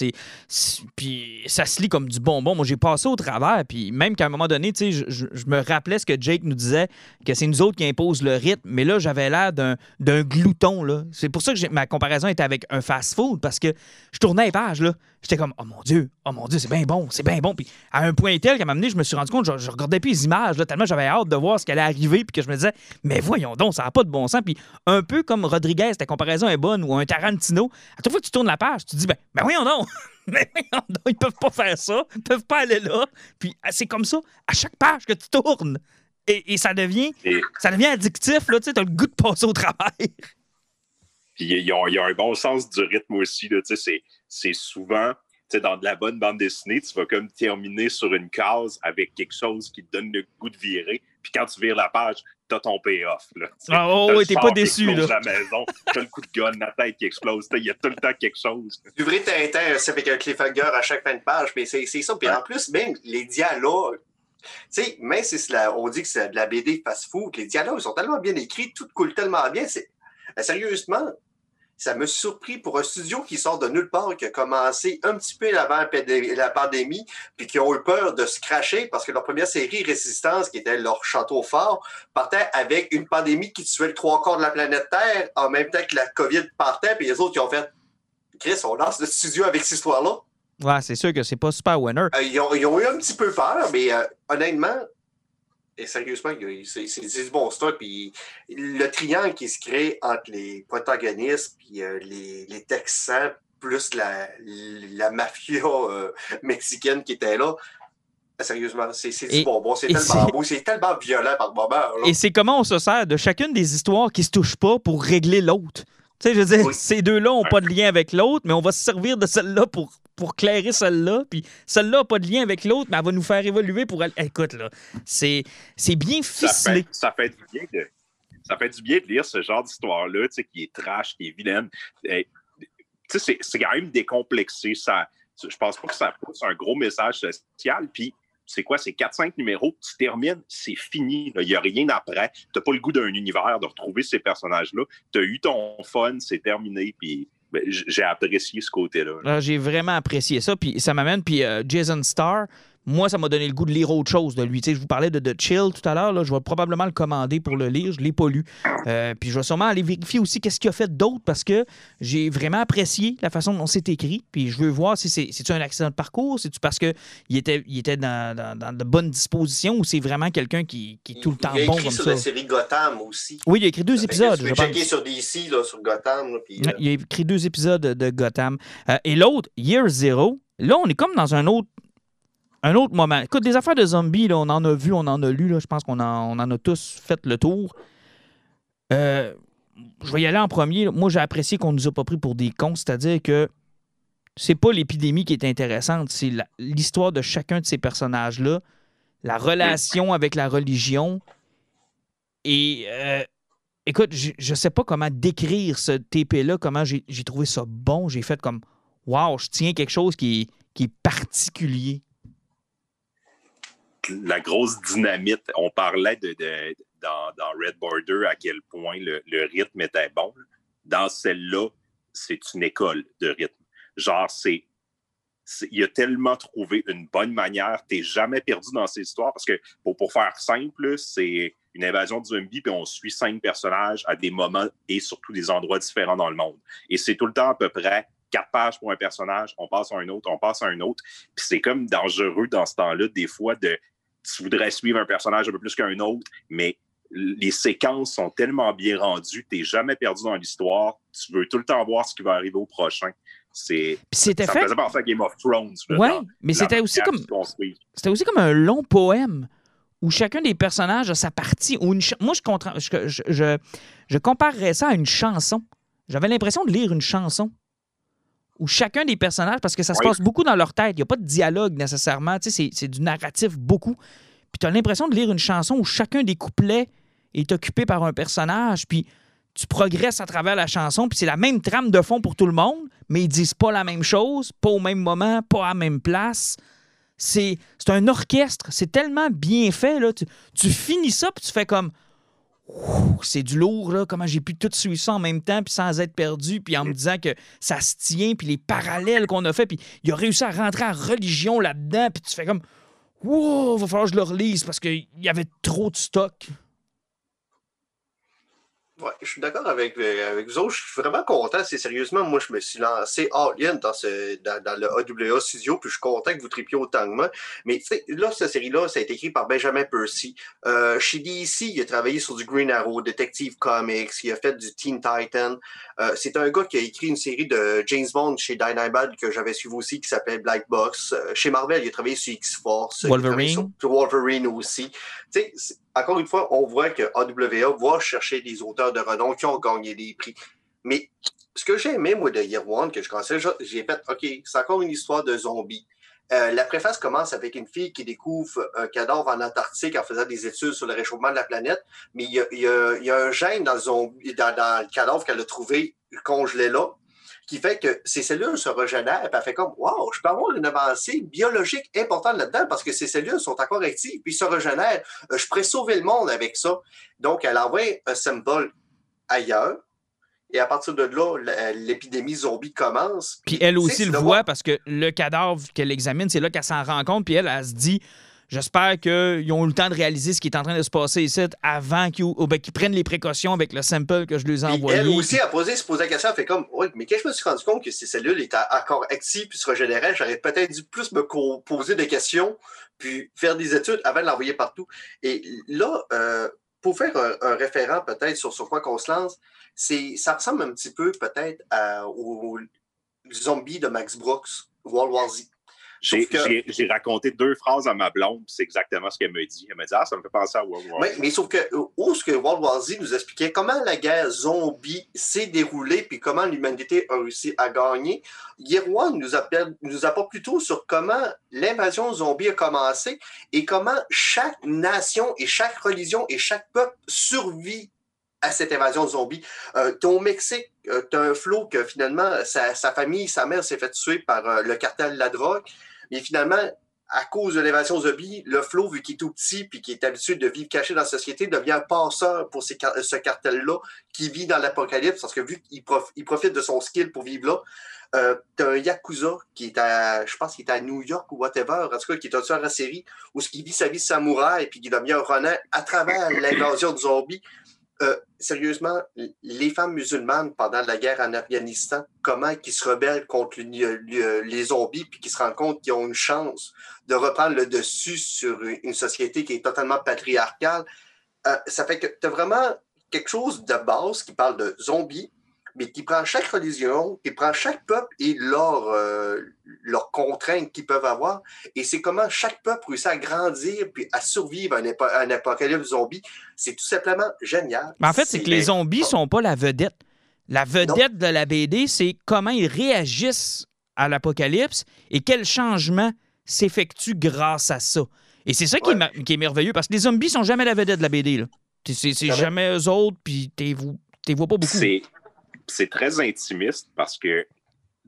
Puis ça se lit comme du bonbon. Moi, j'ai passé au travers, puis même qu'à un moment donné, tu sais, je me rappelais ce que Jake nous disait, que c'est nous autres qui imposent le rythme, mais là, j'avais l'air d'un glouton, là. C'est pour ça que ma comparaison était avec un fast-food, parce que je tournais les pages, là. J'étais comme, oh mon Dieu, oh mon Dieu, c'est bien bon. Puis à un point tel qu'à m'amener, je me suis rendu compte, je regardais plus les images, là, tellement j'avais hâte de voir ce qui allait arriver, puis que je me disais, mais voyons donc, ça n'a pas de bon sens. Puis un peu comme Rodriguez, ta comparaison est bonne, ou un Tarantino, à chaque fois que tu tournes la page, tu te dis, ben voyons donc, mais voyons donc, ils peuvent pas faire ça, ils peuvent pas aller là. Puis c'est comme ça, à chaque page que tu tournes. Et ça devient addictif, là, tu sais, t'as le goût de passer au travail. Puis il y a un bon sens du rythme aussi, là, tu sais, c'est souvent, tu sais, dans de la bonne bande dessinée, tu vas comme terminer sur une case avec quelque chose qui te donne le goût de virer, puis quand tu vires la page, t'as ton payoff, là. Ah oh, ouais, t'es pas déçu, là. T'as la maison, t'as le coup de gun, la tête qui explose, il y a tout le temps quelque chose. Du vrai Tintin, c'est avec un cliffhanger à chaque fin de page, mais c'est ça. Puis en plus, même les dialogues, tu sais, même si on dit que c'est de la BD fast-food, les dialogues sont tellement bien écrits, tout coule tellement bien. Sérieusement, ça me surprit pour un studio qui sort de nulle part, qui a commencé un petit peu avant la pandémie, puis qui ont eu peur de se crasher parce que leur première série, Résistance, qui était leur château fort, partait avec une pandémie qui tuait le 3/4 de la planète Terre en même temps que la COVID partait, puis les autres qui ont fait « Chris, on lance le studio avec cette histoire-là ». Ouais, c'est sûr que c'est pas super winner. Ils ont eu un petit peu peur, mais honnêtement, et sérieusement, c'est du bon stock. Puis le triangle qui se crée entre les protagonistes puis les Texans, plus la mafia mexicaine qui était là, sérieusement, c'est du bonbon. C'est tellement beau, c'est tellement violent par moment. Là. Et c'est comment on se sert de chacune des histoires qui se touchent pas pour régler l'autre. Tu sais, je veux dire, ces deux-là n'ont pas de lien avec l'autre, mais on va se servir de celle-là pour clairer celle-là, puis celle-là n'a pas de lien avec l'autre, mais elle va nous faire évoluer pour... Écoute, là, c'est bien ficelé. Ça fait du bien de lire ce genre d'histoire-là, tu sais, qui est trash, qui est vilaine. Tu sais, c'est quand même décomplexé. Je pense pas que ça pousse un gros message social, puis c'est quoi, c'est 4-5 numéros, tu termines, c'est fini, il n'y a rien après. T'as pas le goût d'un univers, de retrouver ces personnages-là. T'as eu ton fun, c'est terminé, puis... J'ai apprécié ce côté-là. Alors, j'ai vraiment apprécié ça. Puis ça m'amène. Puis Jason Starr, moi, ça m'a donné le goût de lire autre chose de lui. Tu sais, je vous parlais de The Chill tout à l'heure. Là, je vais probablement le commander pour le lire. Je ne l'ai pas lu. Puis je vais sûrement aller vérifier aussi qu'est-ce qu'il a fait d'autre parce que j'ai vraiment apprécié la façon dont c'est écrit. Puis je veux voir si c'est-tu un accident de parcours, c'est-tu parce qu'il était dans de bonnes dispositions ou c'est vraiment quelqu'un qui est tout le temps bon comme ça. Il a écrit sur la série Gotham aussi. Oui, il a écrit 2 épisodes. Je vais checker sur DC, là, sur Gotham. Là, puis, il a écrit 2 épisodes de Gotham. Et l'autre, Year Zero, là, on est comme dans un autre moment. Écoute, des affaires de zombies, là, on en a vu, on en a lu. Là, je pense qu'on en a tous fait le tour. Je vais y aller en premier. Moi, j'ai apprécié qu'on ne nous a pas pris pour des cons. C'est-à-dire que c'est pas l'épidémie qui est intéressante. C'est l'histoire de chacun de ces personnages-là, la relation avec la religion. Et écoute, je sais pas comment décrire ce TP-là, comment j'ai trouvé ça bon. J'ai fait comme, wow, je tiens quelque chose qui est particulier. La grosse dynamite. On parlait dans Red Border à quel point le rythme était bon. Dans celle-là, c'est une école de rythme. Genre, il a tellement trouvé une bonne manière. T'es jamais perdu dans ces histoires parce que, pour faire simple, c'est une invasion de zombies puis on suit 5 personnages à des moments et surtout des endroits différents dans le monde. Et c'est tout le temps à peu près 4 pages pour un personnage, on passe à un autre, on passe à un autre. Puis c'est comme dangereux dans ce temps-là, des fois, tu voudrais suivre un personnage un peu plus qu'un autre, mais les séquences sont tellement bien rendues, t'es jamais perdu dans l'histoire, tu veux tout le temps voir ce qui va arriver au prochain. Ça me faisait penser à Game of Thrones. Oui, mais c'était aussi comme un long poème où chacun des personnages a sa partie. Moi, je comparerais ça à une chanson. J'avais l'impression de lire une chanson. Où chacun des personnages, parce que ça se passe beaucoup dans leur tête, il n'y a pas de dialogue nécessairement, tu sais, c'est du narratif beaucoup. Puis tu as l'impression de lire une chanson où chacun des couplets est occupé par un personnage, puis tu progresses à travers la chanson, puis c'est la même trame de fond pour tout le monde, mais ils disent pas la même chose, pas au même moment, pas à la même place. C'est un orchestre, c'est tellement bien fait, là. Tu finis ça, puis tu fais comme... C'est du lourd, là, comment j'ai pu tout suivre ça en même temps, puis sans être perdu, puis en me disant que ça se tient, puis les parallèles qu'on a fait, puis il a réussi à rentrer en religion là-dedans, puis tu fais comme « Wow, va falloir que je le relise, parce qu'il y avait trop de stock. » Ouais, je suis d'accord avec vous autres. Je suis vraiment content. C'est sérieusement, moi, je me suis lancé all-in dans le AWA Studio, puis je suis content que vous tripiez autant que moi. Mais tu sais, là, cette série-là, ça a été écrit par Benjamin Percy. Chez DC, il a travaillé sur du Green Arrow, Detective Comics, il a fait du Teen Titan. C'est un gars qui a écrit une série de James Bond chez Dynamite que j'avais suivi aussi, qui s'appelait Black Box. Chez Marvel, il a travaillé sur X-Force. Wolverine. Sur Wolverine aussi. Tu sais, encore une fois, on voit que AWA va chercher des auteurs de renom qui ont gagné des prix. Mais ce que j'aimais, moi, de Year One, que je conseille, j'ai fait, OK, c'est encore une histoire de zombies. La préface commence avec une fille qui découvre un cadavre en Antarctique en faisant des études sur le réchauffement de la planète, mais il y a un gène dans le cadavre qu'elle a trouvé congelé là, qui fait que ces cellules se régénèrent, et elle fait comme « Wow, je peux avoir une avancée biologique importante là-dedans parce que ces cellules sont encore actives, puis se régénèrent. Je pourrais sauver le monde avec ça. » Donc, elle envoie un symbole ailleurs, et à partir de là, l'épidémie zombie commence. Puis elle aussi le voit parce que le cadavre qu'elle examine, c'est là qu'elle s'en rend compte, puis elle se dit... J'espère qu'ils ont eu le temps de réaliser ce qui est en train de se passer ici avant qu'ils prennent les précautions avec le sample que je les ai envoyé. Elle aussi a posé la question, elle fait comme oui, mais quand je me suis rendu compte que ces cellules étaient encore actives puis se régénéraient, j'aurais peut-être dû plus me poser des questions puis faire des études avant de l'envoyer partout. Et là, pour faire un référent peut-être sur quoi qu'on se lance, ça ressemble un petit peu peut-être aux zombies de Max Brooks, World War Z. J'ai raconté 2 phrases à ma blonde, c'est exactement ce qu'elle me dit. Elle me dit « Ah, ça me fait penser à World War Z. » Oui, mais sauf que ce que World War Z nous expliquait comment la guerre zombie s'est déroulée puis comment l'humanité a réussi à gagner, Year One nous apporte plutôt sur comment l'invasion zombie a commencé et comment chaque nation et chaque religion et chaque peuple survit à cette invasion zombie. T'es au Mexique, t'as un flot que finalement, sa famille, sa mère s'est fait tuer par le cartel de la drogue. Mais finalement, à cause de l'invasion zombie, le flot, vu qu'il est tout petit puis qu'il est habitué de vivre caché dans la société, devient un passeur pour ce cartel-là qui vit dans l'apocalypse parce que vu qu'il profite de son skill pour vivre là, t'as un Yakuza qui est je pense qu'il est à New York ou whatever, en tout cas, qui est un tueur en série, où ce qui vit sa vie de samouraï puis qui devient un renard à travers l'invasion de zombies. Sérieusement, les femmes musulmanes pendant la guerre en Afghanistan, comment ils se rebellent contre les zombies puis qu'ils se rendent compte qu'ils ont une chance de reprendre le dessus sur une société qui est totalement patriarcale. Ça fait que tu as vraiment quelque chose de base qui parle de zombies, mais qui prend chaque religion, qui prend chaque peuple et leurs contraintes qu'ils peuvent avoir. Et c'est comment chaque peuple réussit à grandir puis à survivre à un apocalypse zombie. C'est tout simplement génial. Mais en fait, c'est que les zombies ne sont pas la vedette. La vedette de la BD, c'est comment ils réagissent à l'apocalypse et quel changement s'effectue grâce à ça. Et c'est ça qui est merveilleux, parce que les zombies ne sont jamais la vedette de la BD. Là. C'est jamais eux autres, puis tu les vois pas beaucoup. C'est très intimiste parce que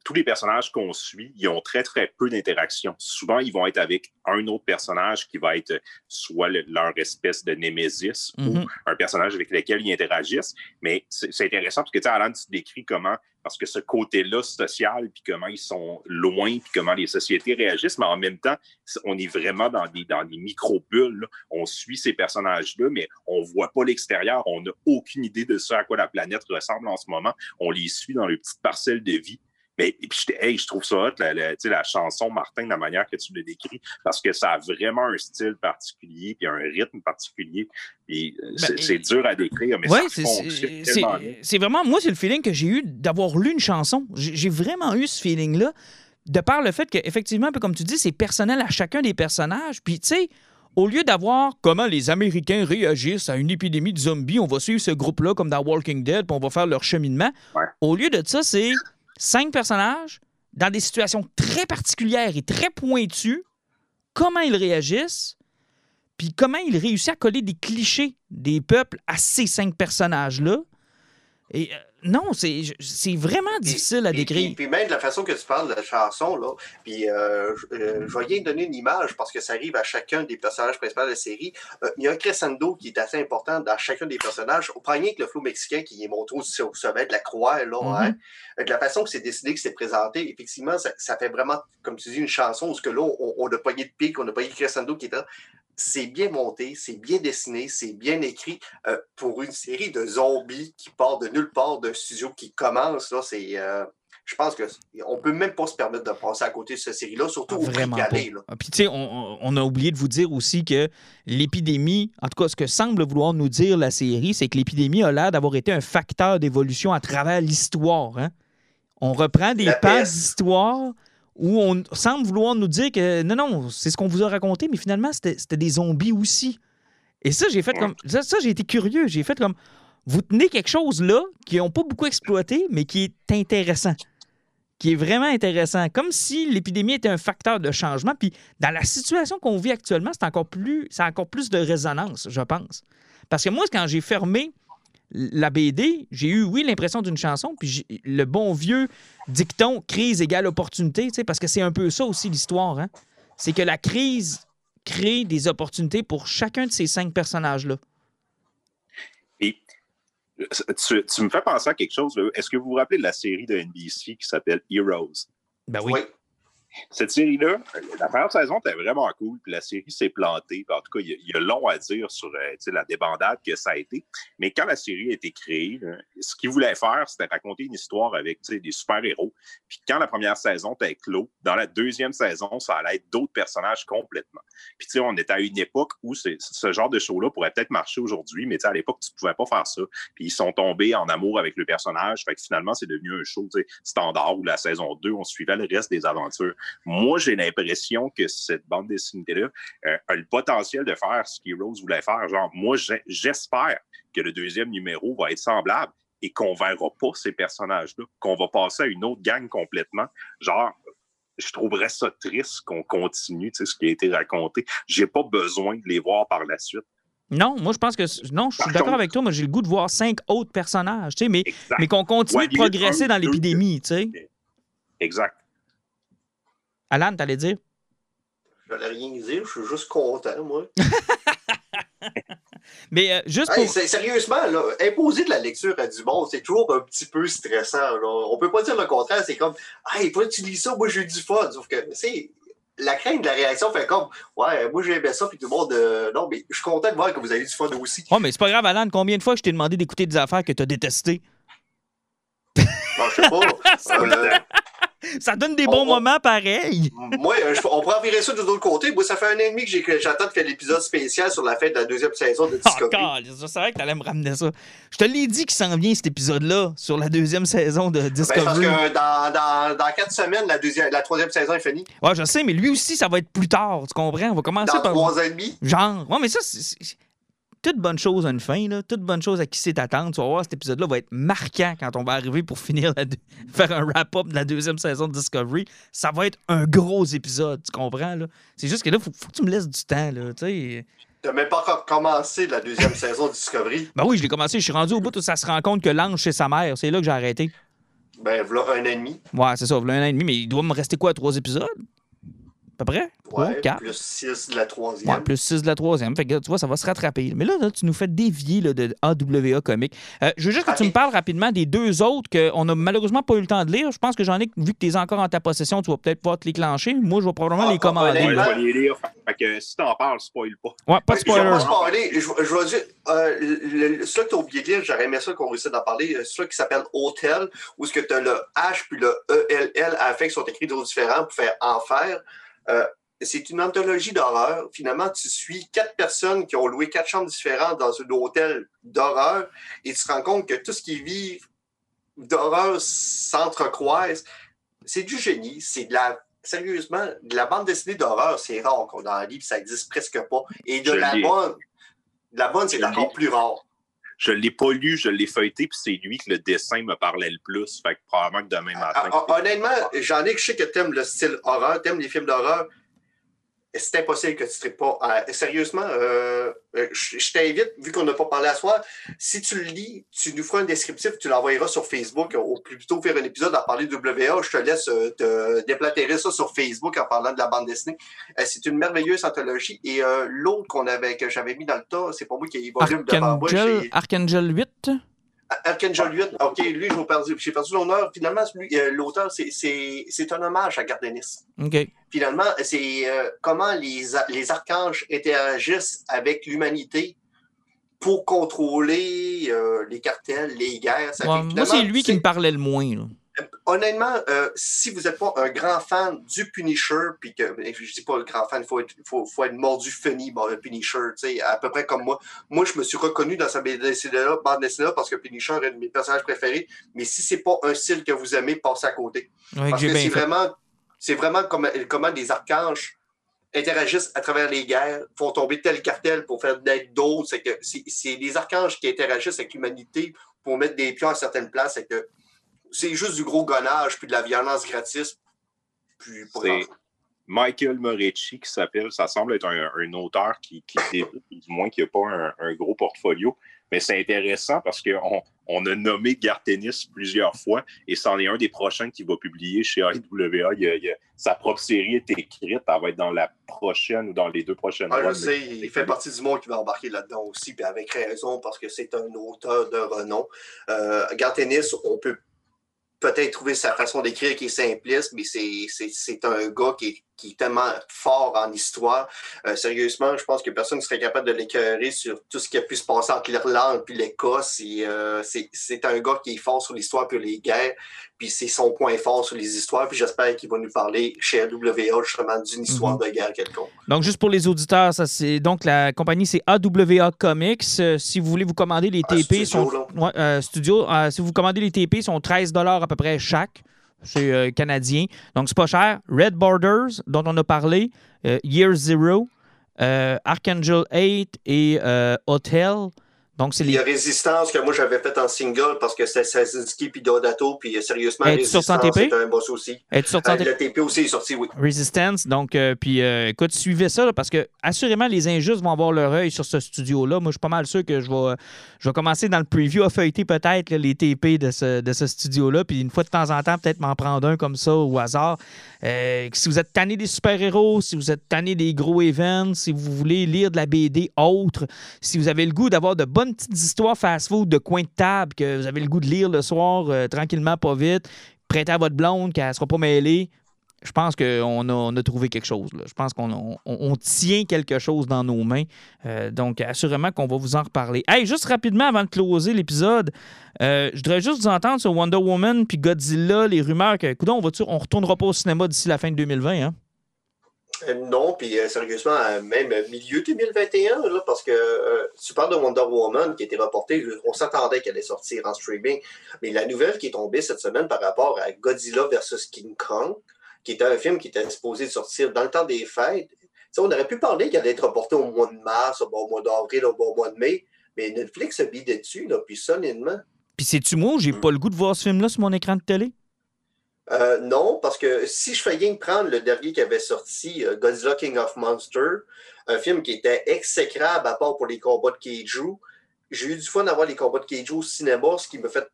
tous les personnages qu'on suit, ils ont très, très peu d'interactions. Souvent, ils vont être avec un autre personnage qui va être soit leur espèce de némésis ou un personnage avec lequel ils interagissent. Mais c'est intéressant parce que, tu sais, Alan, tu décris comment, parce que ce côté-là social, puis comment ils sont loin, puis comment les sociétés réagissent. Mais en même temps, on est vraiment dans des micro-bulles. Là. On suit ces personnages-là, mais on ne voit pas l'extérieur. On n'a aucune idée de ce à quoi la planète ressemble en ce moment. On les suit dans les petites parcelles de vie. Mais puis, je trouve ça hot, la chanson, Martin, de la manière que tu le décris, parce que ça a vraiment un style particulier puis un rythme particulier. Puis c'est dur à décrire, mais ça fonctionne tellement bien. C'est vraiment, moi, c'est le feeling que j'ai eu d'avoir lu une chanson. J'ai vraiment eu ce feeling-là, de par le fait qu'effectivement, un peu comme tu dis, c'est personnel à chacun des personnages. Puis, tu sais, au lieu d'avoir comment les Américains réagissent à une épidémie de zombies, on va suivre ce groupe-là comme dans Walking Dead, puis on va faire leur cheminement. Ouais. Au lieu de ça, c'est 5 personnages, dans des situations très particulières et très pointues, comment ils réagissent, puis comment ils réussissent à coller des clichés des peuples à ces 5 personnages-là. Et non, c'est vraiment difficile à décrire. Puis même de la façon que tu parles de la chanson, là, puis je vais bien donner une image parce que ça arrive à chacun des personnages principaux de la série. Il y a un crescendo qui est assez important dans chacun des personnages. On prend rien que le flot mexicain qui est montré au sommet de la croix, là, de la façon que c'est décidé, que c'est présenté, effectivement, ça fait vraiment, comme tu dis, une chanson où là, on a pogné de pic, on a pogné le crescendo qui est là. c'est bien monté, c'est bien dessiné, c'est bien écrit pour une série de zombies qui part de nulle part, d'un studio qui commence. Là, c'est, je pense qu'on peut même pas se permettre de passer à côté de cette série-là, surtout au prix qu'elle est, là. Puis, tu sais, on a oublié de vous dire aussi que l'épidémie, en tout cas, ce que semble vouloir nous dire la série, c'est que l'épidémie a l'air d'avoir été un facteur d'évolution à travers l'histoire. Hein? On reprend des pages d'histoire où on semble vouloir nous dire que non, c'est ce qu'on vous a raconté, mais finalement, c'était des zombies aussi. Et ça, j'ai fait comme... Ça, j'ai été curieux. J'ai fait comme... Vous tenez quelque chose là qu'ils n'ont pas beaucoup exploité, mais qui est intéressant. Qui est vraiment intéressant. Comme si l'épidémie était un facteur de changement. Puis dans la situation qu'on vit actuellement, ça a encore plus de résonance, je pense. Parce que moi, quand j'ai fermé la BD, j'ai eu, oui, l'impression d'une chanson, puis le bon vieux dicton « crise égale opportunité », parce que c'est un peu ça aussi l'histoire. Hein? C'est que la crise crée des opportunités pour chacun de ces 5 personnages-là. Et tu me fais penser à quelque chose. Est-ce que vous vous rappelez de la série de NBC qui s'appelle « Heroes » ? Ben oui. Cette série-là, la première saison était vraiment cool, puis la série s'est plantée. En tout cas, il y a long à dire sur la débandade que ça a été. Mais quand la série a été créée, là, ce qu'ils voulaient faire, c'était raconter une histoire avec des super-héros. Puis quand la première saison était clos, dans la deuxième saison, ça allait être d'autres personnages complètement. Puis on était à une époque où ce genre de show-là pourrait peut-être marcher aujourd'hui, mais à l'époque, tu ne pouvais pas faire ça. Puis ils sont tombés en amour avec le personnage. Fait que finalement, c'est devenu un show standard où la saison 2, on suivait le reste des aventures. Moi, j'ai l'impression que cette bande dessinée-là a le potentiel de faire ce qu'Heroes voulait faire. Genre, moi, j'espère que le deuxième numéro va être semblable et qu'on ne verra pas ces personnages-là, qu'on va passer à une autre gang complètement. Genre, je trouverais ça triste qu'on continue, tu sais, ce qui a été raconté. J'ai pas besoin de les voir par la suite. Non, moi, je pense que... Non, je suis d'accord avec toi, mais j'ai le goût de voir 5 autres personnages, tu sais, mais qu'on continue de progresser dans l'épidémie, tu sais. Exact. Alan, t'allais dire? Je n'allais rien dire, je suis juste content, moi. Mais juste pour... Hey, sérieusement, là, imposer de la lecture à du monde, c'est toujours un petit peu stressant. Là. On peut pas dire le contraire, c'est comme « Hey, toi, tu lis ça, moi, j'ai eu du fun. » Sauf que, c'est la crainte de la réaction fait comme « Ouais, moi, j'aimais ça, puis tout le monde... non, mais je suis content de voir que vous avez eu du fun aussi. » Oh, mais c'est pas grave, Alan, combien de fois je t'ai demandé d'écouter des affaires que t'as détestées? Non, je sais pas. Ça donne des bons moments pareils. Moi, on pourrait virer ça de l'autre côté. Moi, ça fait 1 an et demi que j'attends de faire l'épisode spécial sur la fin de la 2e saison de Discovery. C'est vrai que t'allais me ramener ça. Je te l'ai dit qu'il s'en vient cet épisode-là sur la 2e saison de Discovery. Parce que dans 4 semaines, la 3e saison est finie. Ouais, je sais, mais lui aussi, ça va être plus tard. Tu comprends? On va commencer par... Dans 3 ans et demi? Genre. Ouais, mais ça, c'est... Toute bonne chose à une fin, là. Toute bonne chose à qui c'est attendre. Tu vas voir, cet épisode-là va être marquant quand on va arriver pour finir faire un wrap-up de la 2e saison de Discovery. Ça va être un gros épisode, tu comprends? Là? C'est juste que là, faut que tu me laisses du temps. Tu sais. T'as même pas encore commencé la 2e saison de Discovery. Ben oui, je l'ai commencé. Je suis rendu au bout où ça se rend compte que l'ange, c'est sa mère. C'est là que j'ai arrêté. Ben, voilà 1 an et demi. Ouais, c'est ça, voilà 1 an et demi. Mais il doit me rester quoi, 3 épisodes? À peu près? Ouais, 4. Plus 6 de la 3e. Ouais, plus 6 de la 3e. Fait que là, tu vois, ça va se rattraper. Mais là, tu nous fais dévier là, de AWA Comics. Je veux juste que tu me parles rapidement des 2 autres qu'on n'a malheureusement pas eu le temps de lire. Je pense que Jean-Nic, vu que tu es encore en ta possession, tu vas peut-être pouvoir te les clencher. Moi, je vais probablement les commander. Ouais, je vais les lire. Fait que si t'en parles, spoil pas. Ouais, pas de spoiler. Je vais dire, celui que tu as oublié de lire, j'aurais aimé ça qu'on réussisse d'en parler, celui qui s'appelle Hotel, où tu as le H puis le ELL à la fin qui sont écrits différents pour faire enfer. C'est une anthologie d'horreur. Finalement, tu suis 4 personnes qui ont loué 4 chambres différentes dans un hôtel d'horreur et tu te rends compte que tout ce qu'ils vivent d'horreur s'entrecroise. C'est du génie. C'est de la... Sérieusement, de la bande dessinée d'horreur, c'est rare qu'on en lit, ça n'existe presque pas. Et de la bonne, c'est encore plus rare. Je ne l'ai pas lu, je l'ai feuilleté, puis c'est lui que le dessin me parlait le plus. Fait que probablement que demain matin... Honnêtement, Jean-Nic, je sais que t'aimes le style horreur, t'aimes les films d'horreur. C'est impossible que tu ne traites pas. Sérieusement, je t'invite, vu qu'on n'a pas parlé à soi, si tu le lis, tu nous feras un descriptif, tu l'envoyeras sur Facebook, ou plutôt faire un épisode à parler de WA. Je te laisse te déplatérer ça sur Facebook en parlant de la bande dessinée. C'est une merveilleuse anthologie. Et l'autre que j'avais mis dans le tas, c'est pour moi qui est volume devant moi. Archangel 8? Archangel 8, OK, lui, j'ai perdu l'honneur. Finalement, l'auteur, c'est un hommage à Garth Ennis. Okay. Finalement, c'est comment les archanges interagissent avec l'humanité pour contrôler les cartels, les guerres. Ça ouais, moi, c'est lui qui me parlait le moins. Là. Honnêtement, si vous n'êtes pas un grand fan du Punisher, puis que je dis pas le grand fan, il faut être mordu funny, bon, le Punisher, tu sais, à peu près comme moi. Moi, je me suis reconnu dans sa bande dessinée-là parce que Punisher est un de mes personnages préférés. Mais si c'est pas un style que vous aimez, passez à côté. Ouais, parce que c'est vraiment comment des archanges interagissent à travers les guerres, font tomber tel cartel pour faire naître d'autres. C'est les archanges qui interagissent avec l'humanité pour mettre des pions à certaines places. C'est juste du gros gonnage puis de la violence gratis. Puis c'est Michael Moretti qui s'appelle. Ça semble être un auteur qui débute, du moins qui n'a pas un gros portfolio. Mais c'est intéressant parce qu'on a nommé Garth Ennis plusieurs fois et c'en est un des prochains qui va publier chez AWA. Sa propre série est écrite. Elle va être dans la prochaine ou dans les deux prochaines. Ah, je sais, il fait partie du monde qui va embarquer là-dedans aussi, puis avec raison, parce que c'est un auteur de renom. Garth Ennis, on peut-être trouver sa façon d'écrire qui est simpliste, mais c'est un gars qui est tellement fort en histoire. Sérieusement, je pense que personne ne serait capable de l'écœurer sur tout ce qui a pu se passer entre l'Irlande puis l'Écosse. C'est un gars qui est fort sur l'histoire puis les guerres, puis c'est son point fort sur les histoires. Puis j'espère qu'il va nous parler chez AWA justement d'une histoire de guerre quelconque. Donc, juste pour les auditeurs, ça c'est donc la compagnie, c'est AWA Comics. Si vous voulez vous commander les TP, si vous commandez les TP, ils sont $13 à peu près chaque. C'est canadien. Donc, c'est pas cher. Red Borders, dont on a parlé, Year Zero, Archangel 8 et Hotel. Donc, c'est les... Il y a Résistance que moi, j'avais faite en single parce que c'est Sazinski puis Dodato. Puis, sérieusement, Résistance, c'est un boss aussi. Le TP aussi est sorti, oui. Resistance. Donc, écoute, suivez ça là, parce que, assurément, les Injustes vont avoir leur œil sur ce studio-là. Moi, je suis pas mal sûr que je vais commencer dans le preview à feuilleter peut-être là, les TP de ce studio-là. Puis, une fois de temps en temps, peut-être m'en prendre un comme ça au hasard. Si vous êtes tanné des super-héros, si vous êtes tanné des gros events, si vous voulez lire de la BD autre, si vous avez le goût d'avoir de bonnes petites histoires fast-food de coin de table que vous avez le goût de lire le soir, tranquillement, pas vite, prêtez à votre blonde qu'elle ne sera pas mêlée, je pense qu'on a trouvé quelque chose. Là. Je pense qu'on tient quelque chose dans nos mains. Donc, assurément qu'on va vous en reparler. Hey, juste rapidement, avant de closer l'épisode, je voudrais juste vous entendre sur Wonder Woman puis Godzilla, les rumeurs que, coudonc, on retournera pas au cinéma d'ici la fin de 2020, hein? Non, puis sérieusement, même milieu 2021, là, parce que tu parles de Wonder Woman qui a été reportée, on s'attendait qu'elle allait sortir en streaming, mais la nouvelle qui est tombée cette semaine par rapport à Godzilla versus King Kong, qui était un film qui était supposé sortir dans le temps des fêtes, t'sais, on aurait pu parler qu'elle allait être reportée au mois de mars, au mois d'avril, au mois de mai, mais Netflix se bidait dessus, là, puis solidement. Puis c'est-tu moi ou j'ai pas le goût de voir ce film-là sur mon écran de télé? Non, parce que si je faisais prendre le dernier qui avait sorti, Godzilla King of Monsters, un film qui était exécrable à part pour les combats de Kaiju, j'ai eu du fun d'avoir les combats de Kaiju au cinéma, ce qui m'a fait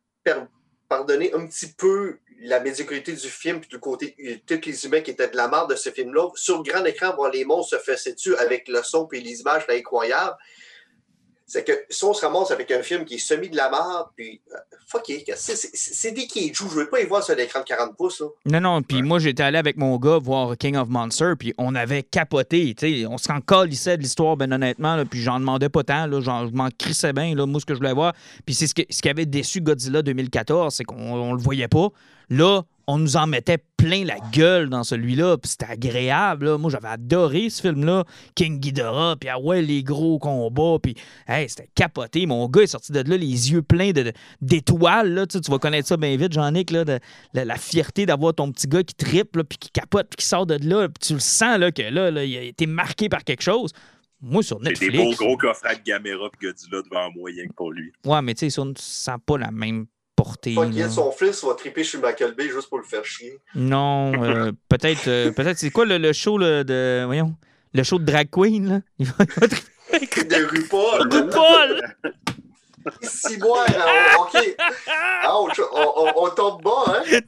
pardonner un petit peu la médiocrité du film puis du côté tous les humains qui étaient de la marde de ce film-là. Sur le grand écran, voir les monstres se fesser dessus avec le son et les images, c'était incroyable. C'est que si on se ramasse avec un film qui est semi de la merde, puis fuck it, c'est des Kaiju. Je veux pas y voir sur l'écran de 40 pouces. Là. Non, puis moi, j'étais allé avec mon gars voir King of Monsters, puis on avait capoté. T'sais, on se rencolissait de l'histoire, ben honnêtement, puis j'en demandais pas tant. Là, je m'en crissais bien, là, moi, ce que je voulais voir. Puis c'est ce qui avait déçu Godzilla 2014, c'est qu'on le voyait pas. Là, on nous en mettait plein la gueule dans celui-là, puis c'était agréable. Là. Moi, j'avais adoré ce film-là. King Ghidorah, puis ah ouais, les gros combats, puis hey, c'était capoté. Mon gars est sorti de là, les yeux pleins d'étoiles. Là. Tu vas connaître ça bien vite, Jean-Nic, là, la fierté d'avoir ton petit gars qui trippe, puis qui capote, puis qui sort de là, puis tu le sens là, que là, il a été marqué par quelque chose. Moi, sur Netflix... J'ai des beaux gros coffrets de Gamera puis Godzilla devant moyen pour lui. Ouais, mais tu sais, tu sens pas la même... portée, son fils va triper chez Michael Bay juste pour le faire chier. Non, peut-être c'est quoi le show là, de... Voyons, le show de Drag Queen, là? Il va triper... De RuPaul! Ici, moi, OK. Ah, on tombe bas, hein?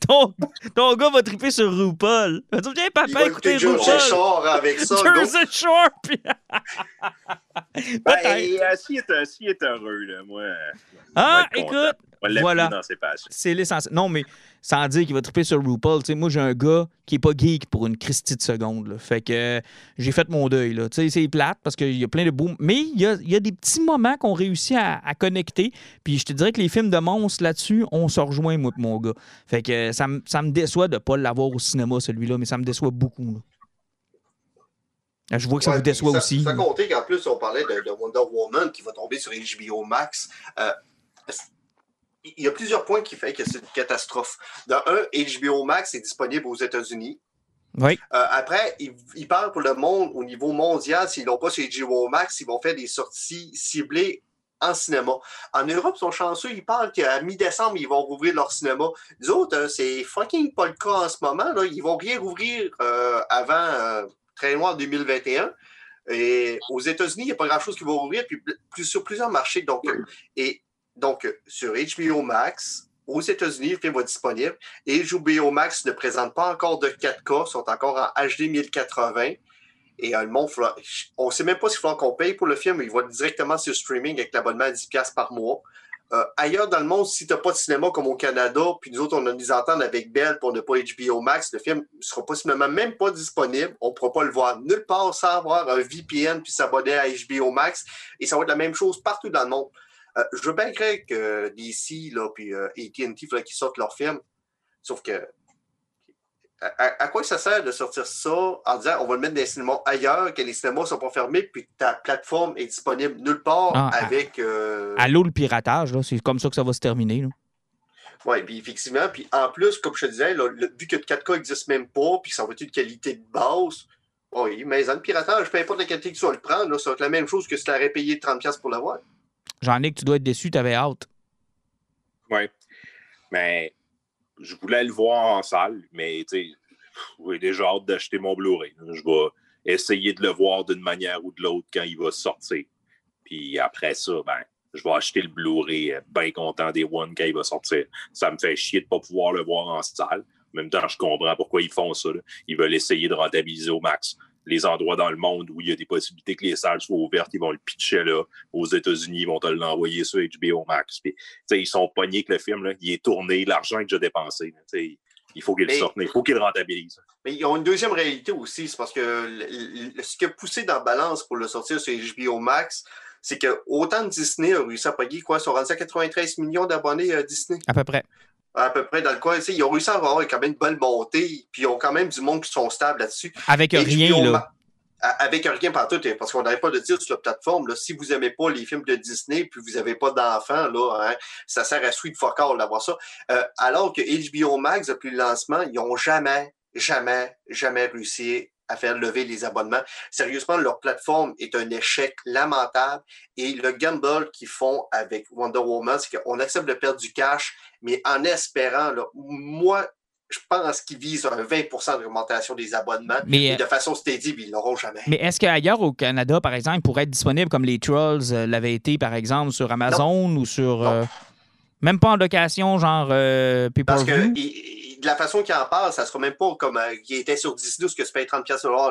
Ton gars va triper sur RuPaul. Il va dire, viens, papa, écoutez RuPaul. Jersey Shore avec ça. Jersey Shore, puis... Ben, s'il est heureux, là, moi... Ah, écoute... On va l'appuyer dans ses pages. C'est l'essentiel. Non, mais sans dire qu'il va triper sur RuPaul. T'sais, moi, j'ai un gars qui n'est pas geek pour une christie de seconde. Là. Fait que j'ai fait mon deuil. Là. C'est plate parce qu'il y a plein de beaux... Mais il y a des petits moments qu'on réussit à connecter. Puis je te dirais que les films de monstres là-dessus, on se rejoint, moi et mon gars. Fait que ça me déçoit de ne pas l'avoir au cinéma, celui-là. Mais ça me déçoit beaucoup. Là. Je vois que ça vous déçoit aussi. Sans compter qu'en plus, on parlait de Wonder Woman qui va tomber sur HBO Max. Il y a plusieurs points qui font que c'est une catastrophe. Dans un, HBO Max est disponible aux États-Unis. Oui. Après, ils parlent pour le monde au niveau mondial. S'ils n'ont pas sur HBO Max, ils vont faire des sorties ciblées en cinéma. En Europe, ils sont chanceux. Ils parlent qu'à mi-décembre, ils vont rouvrir leur cinéma. Les autres, c'est fucking pas le cas en ce moment. Là. Ils vont rien rouvrir avant... très loin en 2021. Et aux États-Unis, il n'y a pas grand-chose qui va rouvrir puis sur plusieurs marchés. Donc, sur HBO Max, aux États-Unis, le film va être disponible. Et HBO Max ne présente pas encore de 4K, sont encore en HD 1080. Et le monde, on ne sait même pas s'il va falloir qu'on paye pour le film, mais il va directement sur le streaming avec l'abonnement à 10$ par mois. Ailleurs dans le monde, si tu n'as pas de cinéma comme au Canada, puis nous autres, on a mis entendre avec Bell pour ne pas HBO Max, le film ne sera possiblement même pas disponible. On ne pourra pas le voir nulle part sans avoir un VPN puis s'abonner à HBO Max. Et ça va être la même chose partout dans le monde. Je veux bien croire que DC là, puis AT&T, faudrait qu'ils sortent leur film. Sauf que à quoi ça sert de sortir ça en disant on va le mettre dans les cinémas ailleurs, que les cinémas ne sont pas fermés, puis ta plateforme est disponible nulle part avec... Allô, le piratage, là, c'est comme ça que ça va se terminer. Oui, puis effectivement, puis en plus, comme je te disais, là, vu que le 4K n'existe même pas, puis ça va être une qualité de base, oui, mais dans le piratage, peu importe la qualité que tu vas le prendre, là, ça va être la même chose que si tu avais payé 30$ pour l'avoir. Jean-Nic, tu dois être déçu, tu avais hâte. Oui, mais... Je voulais le voir en salle, mais j'ai déjà hâte d'acheter mon Blu-ray. Je vais essayer de le voir d'une manière ou de l'autre quand il va sortir. Puis après ça, je vais acheter le Blu-ray bien content des One quand il va sortir. Ça me fait chier de ne pas pouvoir le voir en salle. En même temps, je comprends pourquoi ils font ça. Là. Ils veulent essayer de rentabiliser au max les endroits dans le monde où il y a des possibilités que les salles soient ouvertes. Ils vont le pitcher là. Aux États-Unis, ils vont te l'envoyer sur HBO Max. Puis, ils sont pognés que le film, là, il est tourné, l'argent que j'ai dépensé. Il faut qu'ils le sortent, il faut qu'ils le rentabilisent. Mais ils ont une deuxième réalité aussi. C'est parce que ce qui a poussé dans la balance pour le sortir sur HBO Max, c'est que autant de Disney a réussi à pogner quoi? Ils sont rendus à 93 millions d'abonnés à Disney. À peu près dans le coin. Ils ont réussi à avoir quand même une bonne montée, puis ils ont quand même du monde qui sont stables là-dessus. Avec rien, là. Avec rien partout, parce qu'on n'arrête pas de dire sur la plateforme, là, si vous n'aimez pas les films de Disney, puis vous n'avez pas d'enfants, là, hein, ça sert à sweet fuck all d'avoir ça. Alors que HBO Max, depuis le lancement, ils n'ont jamais réussi à faire lever les abonnements. Sérieusement, leur plateforme est un échec lamentable et le gamble qu'ils font avec Wonder Woman, c'est qu'on accepte de perdre du cash, mais en espérant, là, moi, je pense qu'ils visent un 20% d'augmentation des abonnements et de façon steady, ils ne l'auront jamais. Mais est-ce qu'ailleurs au Canada, par exemple, pourrait être disponible comme les Trolls l'avaient été, par exemple, sur Amazon ou sur... même pas en location, genre pay-per-view? De la façon qu'il en parle, ça ne sera même pas comme il était sur Disney, que tu payes 30$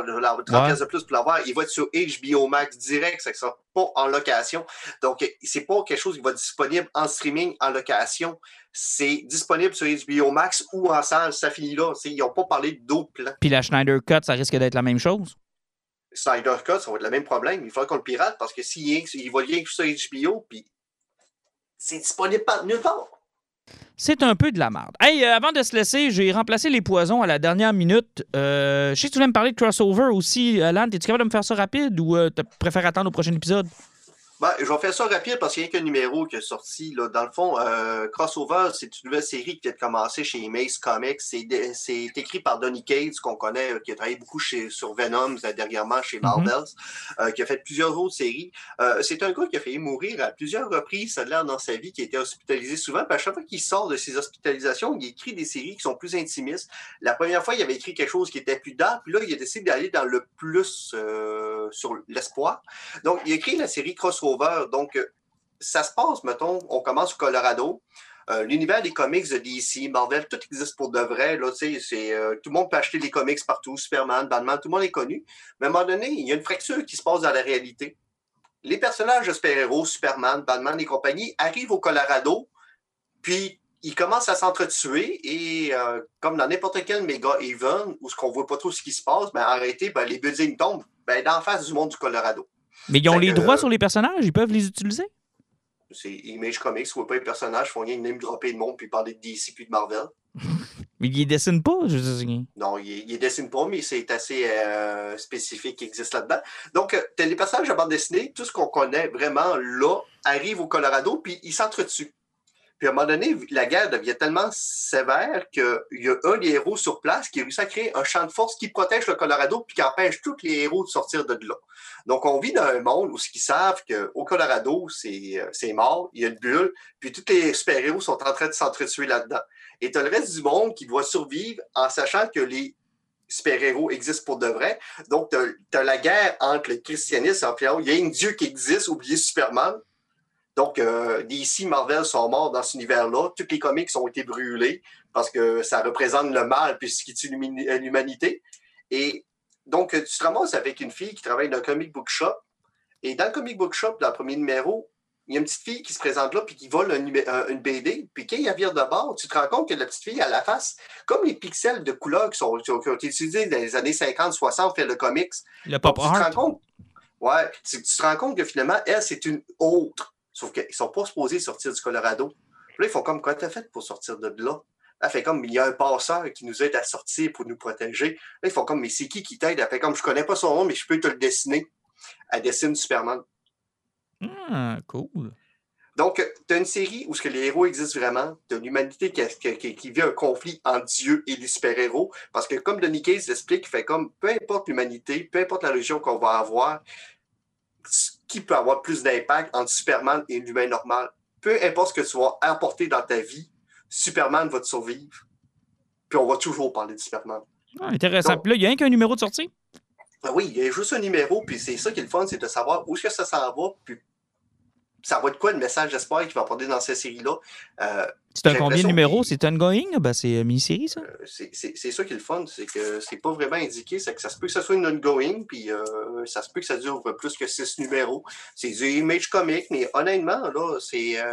de plus pour l'avoir. Il va être sur HBO Max direct, ça ne sera pas en location. Donc, c'est pas quelque chose qui va être disponible en streaming, en location. C'est disponible sur HBO Max ou en salle, ça finit là. Ils n'ont pas parlé d'autres plans. Puis la Snyder Cut, ça risque d'être la même chose? Snyder Cut, ça va être le même problème. Il faudra qu'on le pirate parce que s'il va lien sur HBO, puis c'est disponible par nulle part. C'est un peu de la merde. Hey, avant de se laisser, j'ai remplacé les poisons à la dernière minute. Je sais que tu voulais me parler de crossover aussi. Alan, es-tu capable de me faire ça rapide ou tu préfères attendre au prochain épisode? Je vais faire ça rapide parce qu'il n'y a qu'un numéro qui est sorti. Là. Dans le fond, Crossover, c'est une nouvelle série qui vient de commencer chez Image Comics. C'est écrit par Donny Cates, qu'on connaît, qui a travaillé beaucoup sur Venom, dernièrement chez Marvel, qui a fait plusieurs autres séries. C'est un gars qui a failli mourir à plusieurs reprises, ça a l'air dans sa vie, qui a été hospitalisé souvent. Puis à chaque fois qu'il sort de ses hospitalisations, il écrit des séries qui sont plus intimistes. La première fois, il avait écrit quelque chose qui était plus dark, puis là, il a décidé d'aller dans le plus sur l'espoir. Donc, il a écrit la série Crossover. Donc, ça se passe, mettons, on commence au Colorado. L'univers des comics de DC, Marvel, tout existe pour de vrai. Là, tout le monde peut acheter des comics partout, Superman, Batman, tout le monde est connu. Mais à un moment donné, il y a une fracture qui se passe dans la réalité. Les personnages de super-héros, Superman, Batman et compagnie, arrivent au Colorado, Puis, ils commencent à s'entretuer et, comme dans n'importe quel méga event où ce qu'on voit pas trop ce qui se passe, ben, arrêtez, ben, les buildings tombent ben, d'en face du monde du Colorado. Mais ils ont les droits sur les personnages? Ils peuvent les utiliser? C'est Image Comics, où pas les personnages font rien, ils n'aiment dropper de monde puis parler de DC puis de Marvel. Mais ils dessinent pas, je veux dire. Non, ils dessinent pas, mais c'est assez spécifique qui existe là-dedans. Donc, t'as les personnages de bande dessinée, tout ce qu'on connaît vraiment là, arrive au Colorado, puis ils s'entretuent. Puis à un moment donné, la guerre devient tellement sévère qu'il y a un des héros sur place qui réussit à créer un champ de force qui protège le Colorado puis qui empêche tous les héros de sortir de là. Donc, on vit dans un monde où ils savent qu'au Colorado, c'est mort, il y a une bulle, puis tous les super-héros sont en train de s'entretuer là-dedans. Et tu as le reste du monde qui doit survivre en sachant que les super-héros existent pour de vrai. Donc, tu as la guerre entre le christianisme et il y a un dieu qui existe, oubliez Superman. Donc, DC, Marvel sont morts dans cet univers-là. Tous les comics ont été brûlés parce que ça représente le mal puis ce qui tue l'humanité. Et donc, tu te ramasses avec une fille qui travaille dans un comic book shop. Et dans le comic book shop, dans le premier numéro, il y a une petite fille qui se présente là puis qui vole une BD. Puis quand il y a vire de bord, tu te rends compte que la petite fille à la face, comme les pixels de couleur qui ont été utilisés dans les années 50-60 fait le comics. Le pop art. Tu te rends compte que finalement, elle, c'est une autre. Sauf qu'ils ne sont pas supposés sortir du Colorado. Puis là, ils font comme, comment t'as fait pour sortir de là? Elle fait comme, il y a un passeur qui nous aide à sortir pour nous protéger. Là, ils font comme, mais c'est qui t'aide? Elle fait comme, je connais pas son nom, mais je peux te le dessiner. Elle dessine Superman. Ah, cool. Donc, t'as une série où ce que les héros existent vraiment. T'as une humanité qui vit un conflit entre Dieu et les super-héros. Parce que comme Donny Case l'explique, il fait comme, peu importe l'humanité, peu importe la religion qu'on va avoir, qui peut avoir plus d'impact entre Superman et l'humain normal. Peu importe ce que tu vas apporter dans ta vie, Superman va te survivre. Puis on va toujours parler de Superman. Ah, intéressant. Donc, puis là, il n'y a rien qu'un numéro de sortie? Ben oui, il y a juste un numéro. Puis c'est ça qui est le fun, c'est de savoir où est-ce que ça s'en va. Puis ça va être quoi le message d'espoir qu'il va apporter dans cette série-là? C'est un combien de numéros? C'est ongoing? Ben, c'est une mini-série, ça? C'est ça qui est le fun. C'est que c'est pas vraiment indiqué. C'est que ça se peut que ça soit une ongoing, puis ça se peut que ça dure plus que 6 numéros. C'est du Image Comics, mais honnêtement, là,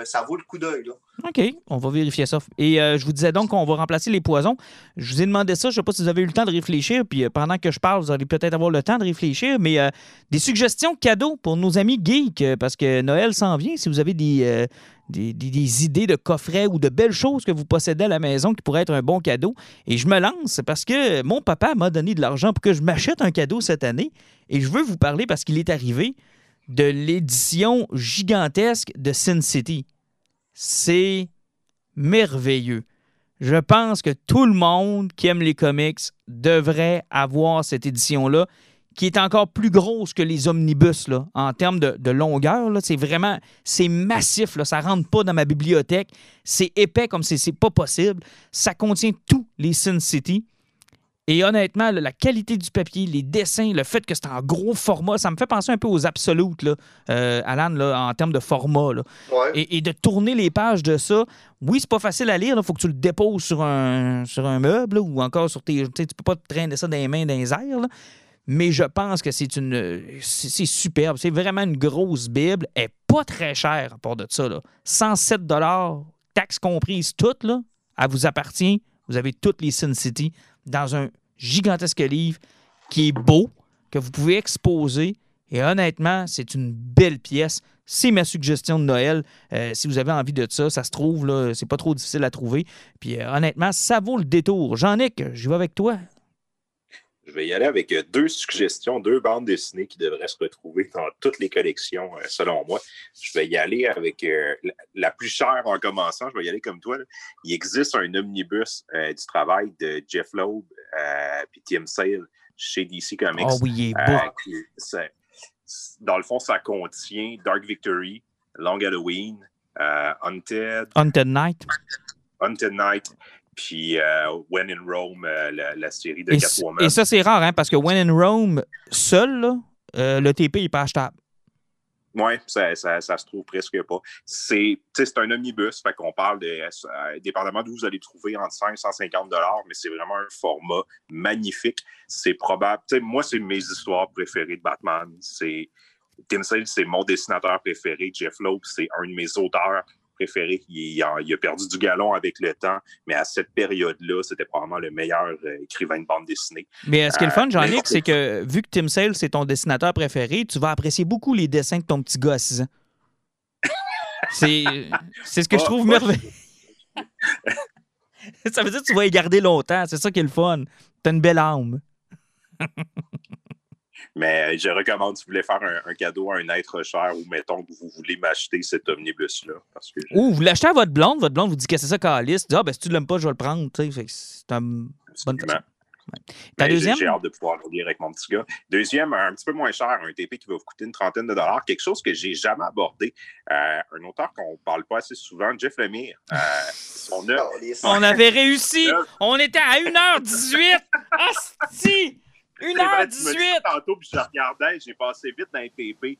ça vaut le coup d'œil. OK. On va vérifier ça. Et je vous disais donc qu'on va remplacer les poisons. Je vous ai demandé ça. Je sais pas si vous avez eu le temps de réfléchir, puis pendant que je parle, vous allez peut-être avoir le temps de réfléchir, mais des suggestions cadeaux pour nos amis geeks, parce que Noël s'en vient. Si vous avez des idées de coffrets ou de belles choses que vous possédez à la maison qui pourraient être un bon cadeau. Et je me lance parce que mon papa m'a donné de l'argent pour que je m'achète un cadeau cette année. Et je veux vous parler, parce qu'il est arrivé, de l'édition gigantesque de Sin City. C'est merveilleux. Je pense que tout le monde qui aime les comics devrait avoir cette édition-là, qui est encore plus grosse que les omnibus là, en termes de longueur. Là, c'est vraiment, c'est massif. Là, ça ne rentre pas dans ma bibliothèque. C'est épais comme c'est pas possible. Ça contient tous les Sin City. Et honnêtement, là, la qualité du papier, les dessins, le fait que c'est en gros format, ça me fait penser un peu aux Absolutes, là, Alan, là, en termes de format. Là. Ouais. Et de tourner les pages de ça, oui, c'est pas facile à lire. Il faut que tu le déposes sur un meuble là, ou encore sur tes... Tu sais, tu peux pas te traîner ça dans les mains, dans les airs. Là. Mais je pense que c'est superbe. C'est vraiment une grosse Bible. Elle n'est pas très chère à part de ça. Là. 107 $, taxes comprises, toutes. Là, elle vous appartient. Vous avez toutes les Sin City dans un gigantesque livre qui est beau, que vous pouvez exposer. Et honnêtement, c'est une belle pièce. C'est ma suggestion de Noël. Si vous avez envie de ça, ça se trouve. Là, c'est pas trop difficile à trouver. Puis honnêtement, ça vaut le détour. Jean-Nic, je vais avec toi. Je vais y aller avec deux suggestions, deux bandes dessinées qui devraient se retrouver dans toutes les collections, selon moi. Je vais y aller avec la plus chère en commençant. Je vais y aller comme toi. Là. Il existe un omnibus du travail de Jeff Loeb et Tim Sale chez DC Comics. Oh oui, il est beau. Dans le fond, ça contient Dark Victory, Long Halloween, Haunted Night. Haunted Night. Puis When in Rome, la série de Catwoman. Et ça, c'est rare, hein, parce que When in Rome, seul, là, le TP n'est pas achetable. Oui, ça se trouve presque pas. C'est un omnibus, fait qu'on parle dépendamment d'où vous allez trouver, entre 5 et 150 $, mais c'est vraiment un format magnifique. C'est probable. Moi, c'est mes histoires préférées de Batman. Tim Sale, c'est mon dessinateur préféré. Jeff Loeb, c'est un de mes auteurs préféré. Il a perdu du galon avec le temps, mais à cette période-là, c'était probablement le meilleur écrivain de bande dessinée. Mais ce qui est le fun, Jean-Nic, c'est que vu que Tim Sale, c'est ton dessinateur préféré, tu vas apprécier beaucoup les dessins de ton petit gars à 6 ans. C'est ce que je trouve merveilleux. Ça veut dire que tu vas y garder longtemps. C'est ça qui est le fun. T'as une belle âme. Mais je recommande, si vous voulez faire un cadeau à un être cher ou, mettons, que vous voulez m'acheter cet omnibus-là. Parce que ou vous l'achetez à votre blonde vous dit que c'est ça calice. Ah, ben si tu l'aimes pas, je vais le prendre. Fait que c'est une bonne façon. Ouais. J'ai hâte de pouvoir le lire avec mon petit gars. Deuxième, un petit peu moins cher, un TP qui va vous coûter $30. Quelque chose que j'ai jamais abordé. Un auteur qu'on parle pas assez souvent, Jeff Lemire. Son œuvre. On avait réussi. On était à 1h18. Asti! 1h18! Tantôt, puis je regardais, j'ai passé vite dans les TP.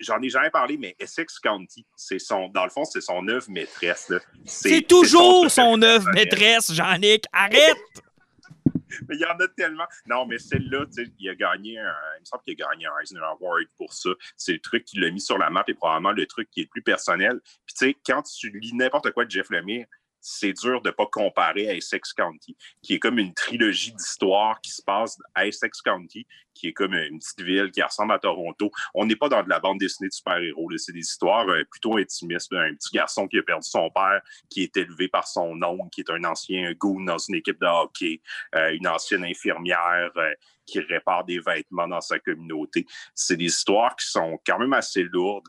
J'en ai jamais parlé, mais Essex County, dans le fond, c'est son œuvre maîtresse. Là. C'est toujours son œuvre maîtresse, Jean-Nic. Arrête! Mais il y en a tellement. Non, mais celle-là, il a gagné il me semble qu'il a gagné un Eisner Award pour ça. C'est le truc qui l'a mis sur la map et probablement le truc qui est le plus personnel. Puis tu sais, quand tu lis n'importe quoi de Jeff Lemire, c'est dur de ne pas comparer à Essex County, qui est comme une trilogie d'histoires qui se passe à Essex County, qui est comme une petite ville qui ressemble à Toronto. On n'est pas dans de la bande dessinée de super-héros. Là. C'est des histoires plutôt intimistes. Là. Un petit garçon qui a perdu son père, qui est élevé par son oncle, qui est un ancien goon dans une équipe de hockey, une ancienne infirmière qui répare des vêtements dans sa communauté. C'est des histoires qui sont quand même assez lourdes.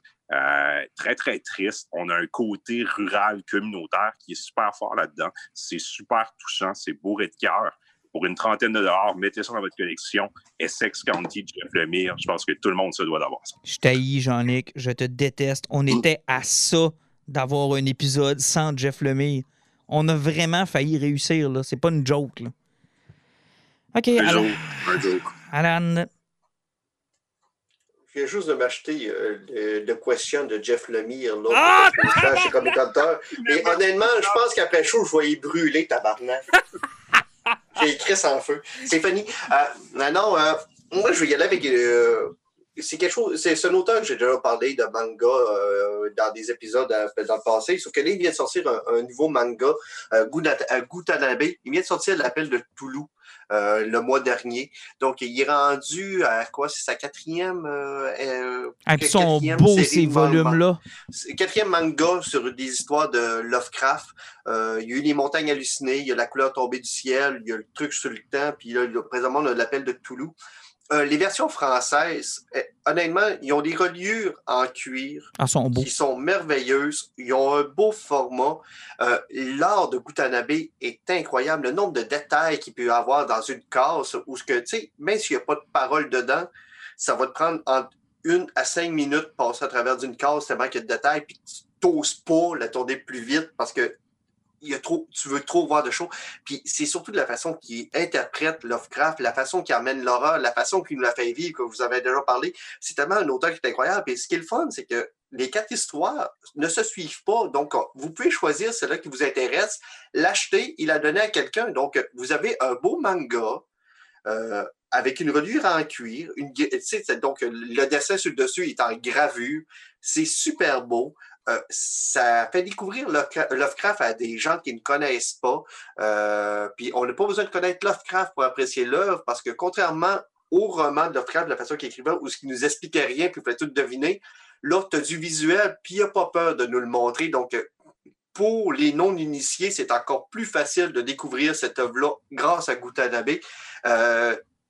Très, très triste. On a un côté rural communautaire qui est super fort là-dedans. C'est super touchant, c'est bourré de cœur. Pour $30, mettez ça dans votre collection. Essex County, Jeff Lemire. Je pense que tout le monde se doit d'avoir ça. Je t'haïs, Jean-Nic. Je te déteste. On était à ça d'avoir un épisode sans Jeff Lemire. On a vraiment failli réussir. Là. C'est pas une joke. Là. OK. Un joke. Alan... Je viens juste de m'acheter The Question de Jeff Lemire, l'autre chez Comic Hunter. Mais honnêtement, je pense qu'après chaud, je vais y brûler, tabarnak. J'ai écrit sans feu. C'est funny. Moi, je vais y aller avec... c'est quelque chose... C'est un auteur que j'ai déjà parlé de manga dans des épisodes dans le passé, sauf que là, il vient de sortir un nouveau manga, Gutanabe. Il vient de sortir L'Appel de Toulouse. Le mois dernier. Donc, il est rendu à quoi? C'est sa quatrième... ils sont beaux, ces volumes-là. Quatrième manga sur des histoires de Lovecraft. Il y a eu Les Montagnes hallucinées, il y a La couleur tombée du ciel, il y a le truc sur le temps, puis là, présentement, on a L'Appel de Toulouse. Les versions françaises, honnêtement, ils ont des reliures en cuir qui sont merveilleuses. Ils ont un beau format. L'art de Gutanabe est incroyable. Le nombre de détails qu'il peut y avoir dans une case, où ce que tu sais, même s'il n'y a pas de parole dedans, ça va te prendre entre 1 à 5 minutes de passer à travers d'une case tellement qu'il y a de détails, puis tu t'oses pas la tourner plus vite parce que tu veux trop voir de show. Puis c'est surtout de la façon qu'il interprète Lovecraft, la façon qu'il amène l'horreur, la façon qu'il nous la fait vivre, que vous avez déjà parlé. C'est tellement un auteur qui est incroyable. Et ce qui est le fun, c'est que les 4 histoires ne se suivent pas. Donc, vous pouvez choisir celle-là qui vous intéresse, l'acheter et la donner à quelqu'un. Donc, vous avez un beau manga avec une reliure en cuir. Donc, le dessin sur le dessus est en gravure. C'est super beau. Ça fait découvrir Lovecraft à des gens qui ne connaissent pas. Puis on n'a pas besoin de connaître Lovecraft pour apprécier l'œuvre, parce que contrairement au roman de Lovecraft, la façon qu'il écrivait, où ce qui nous expliquait rien, puis il fallait tout deviner, là, tu as du visuel, puis il n'a pas peur de nous le montrer. Donc, pour les non-initiés, c'est encore plus facile de découvrir cette œuvre-là grâce à Gutanabe.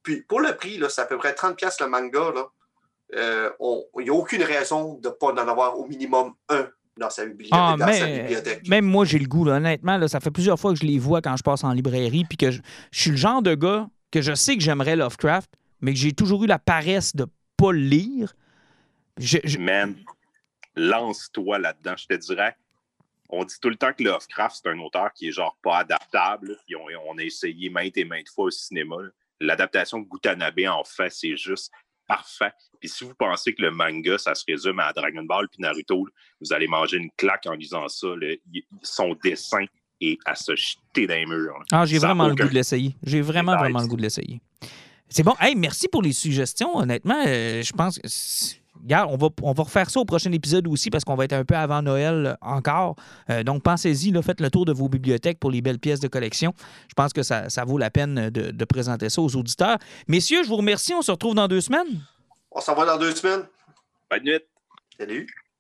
Puis pour le prix, là, c'est à peu près $30 le manga, là. Il n'y a aucune raison de ne pas en avoir au minimum un dans sa bibliothèque. Même moi, j'ai le goût, là, honnêtement. Là, ça fait plusieurs fois que je les vois quand je passe en librairie, puis que je suis le genre de gars que je sais que j'aimerais Lovecraft, mais que j'ai toujours eu la paresse de ne pas le lire. Man, lance-toi là-dedans, je te dirais. On dit tout le temps que Lovecraft, c'est un auteur qui est genre pas adaptable. Puis on a essayé maintes et maintes fois au cinéma. Là. L'adaptation de Gutanabe, en fait, c'est juste... parfait. Puis si vous pensez que le manga, ça se résume à Dragon Ball puis Naruto, vous allez manger une claque en lisant ça. Son dessin est à se jeter dans les murs. Ah, j'ai vraiment le goût de l'essayer. J'ai vraiment le goût de l'essayer. C'est bon. Hey, merci pour les suggestions. Honnêtement, je pense que regarde, on va refaire ça au prochain épisode aussi parce qu'on va être un peu avant Noël encore. Donc, pensez-y, là, faites le tour de vos bibliothèques pour les belles pièces de collection. Je pense que ça vaut la peine de présenter ça aux auditeurs. Messieurs, je vous remercie. On se retrouve dans 2 semaines. On s'en va dans 2 semaines. Bonne nuit. Salut.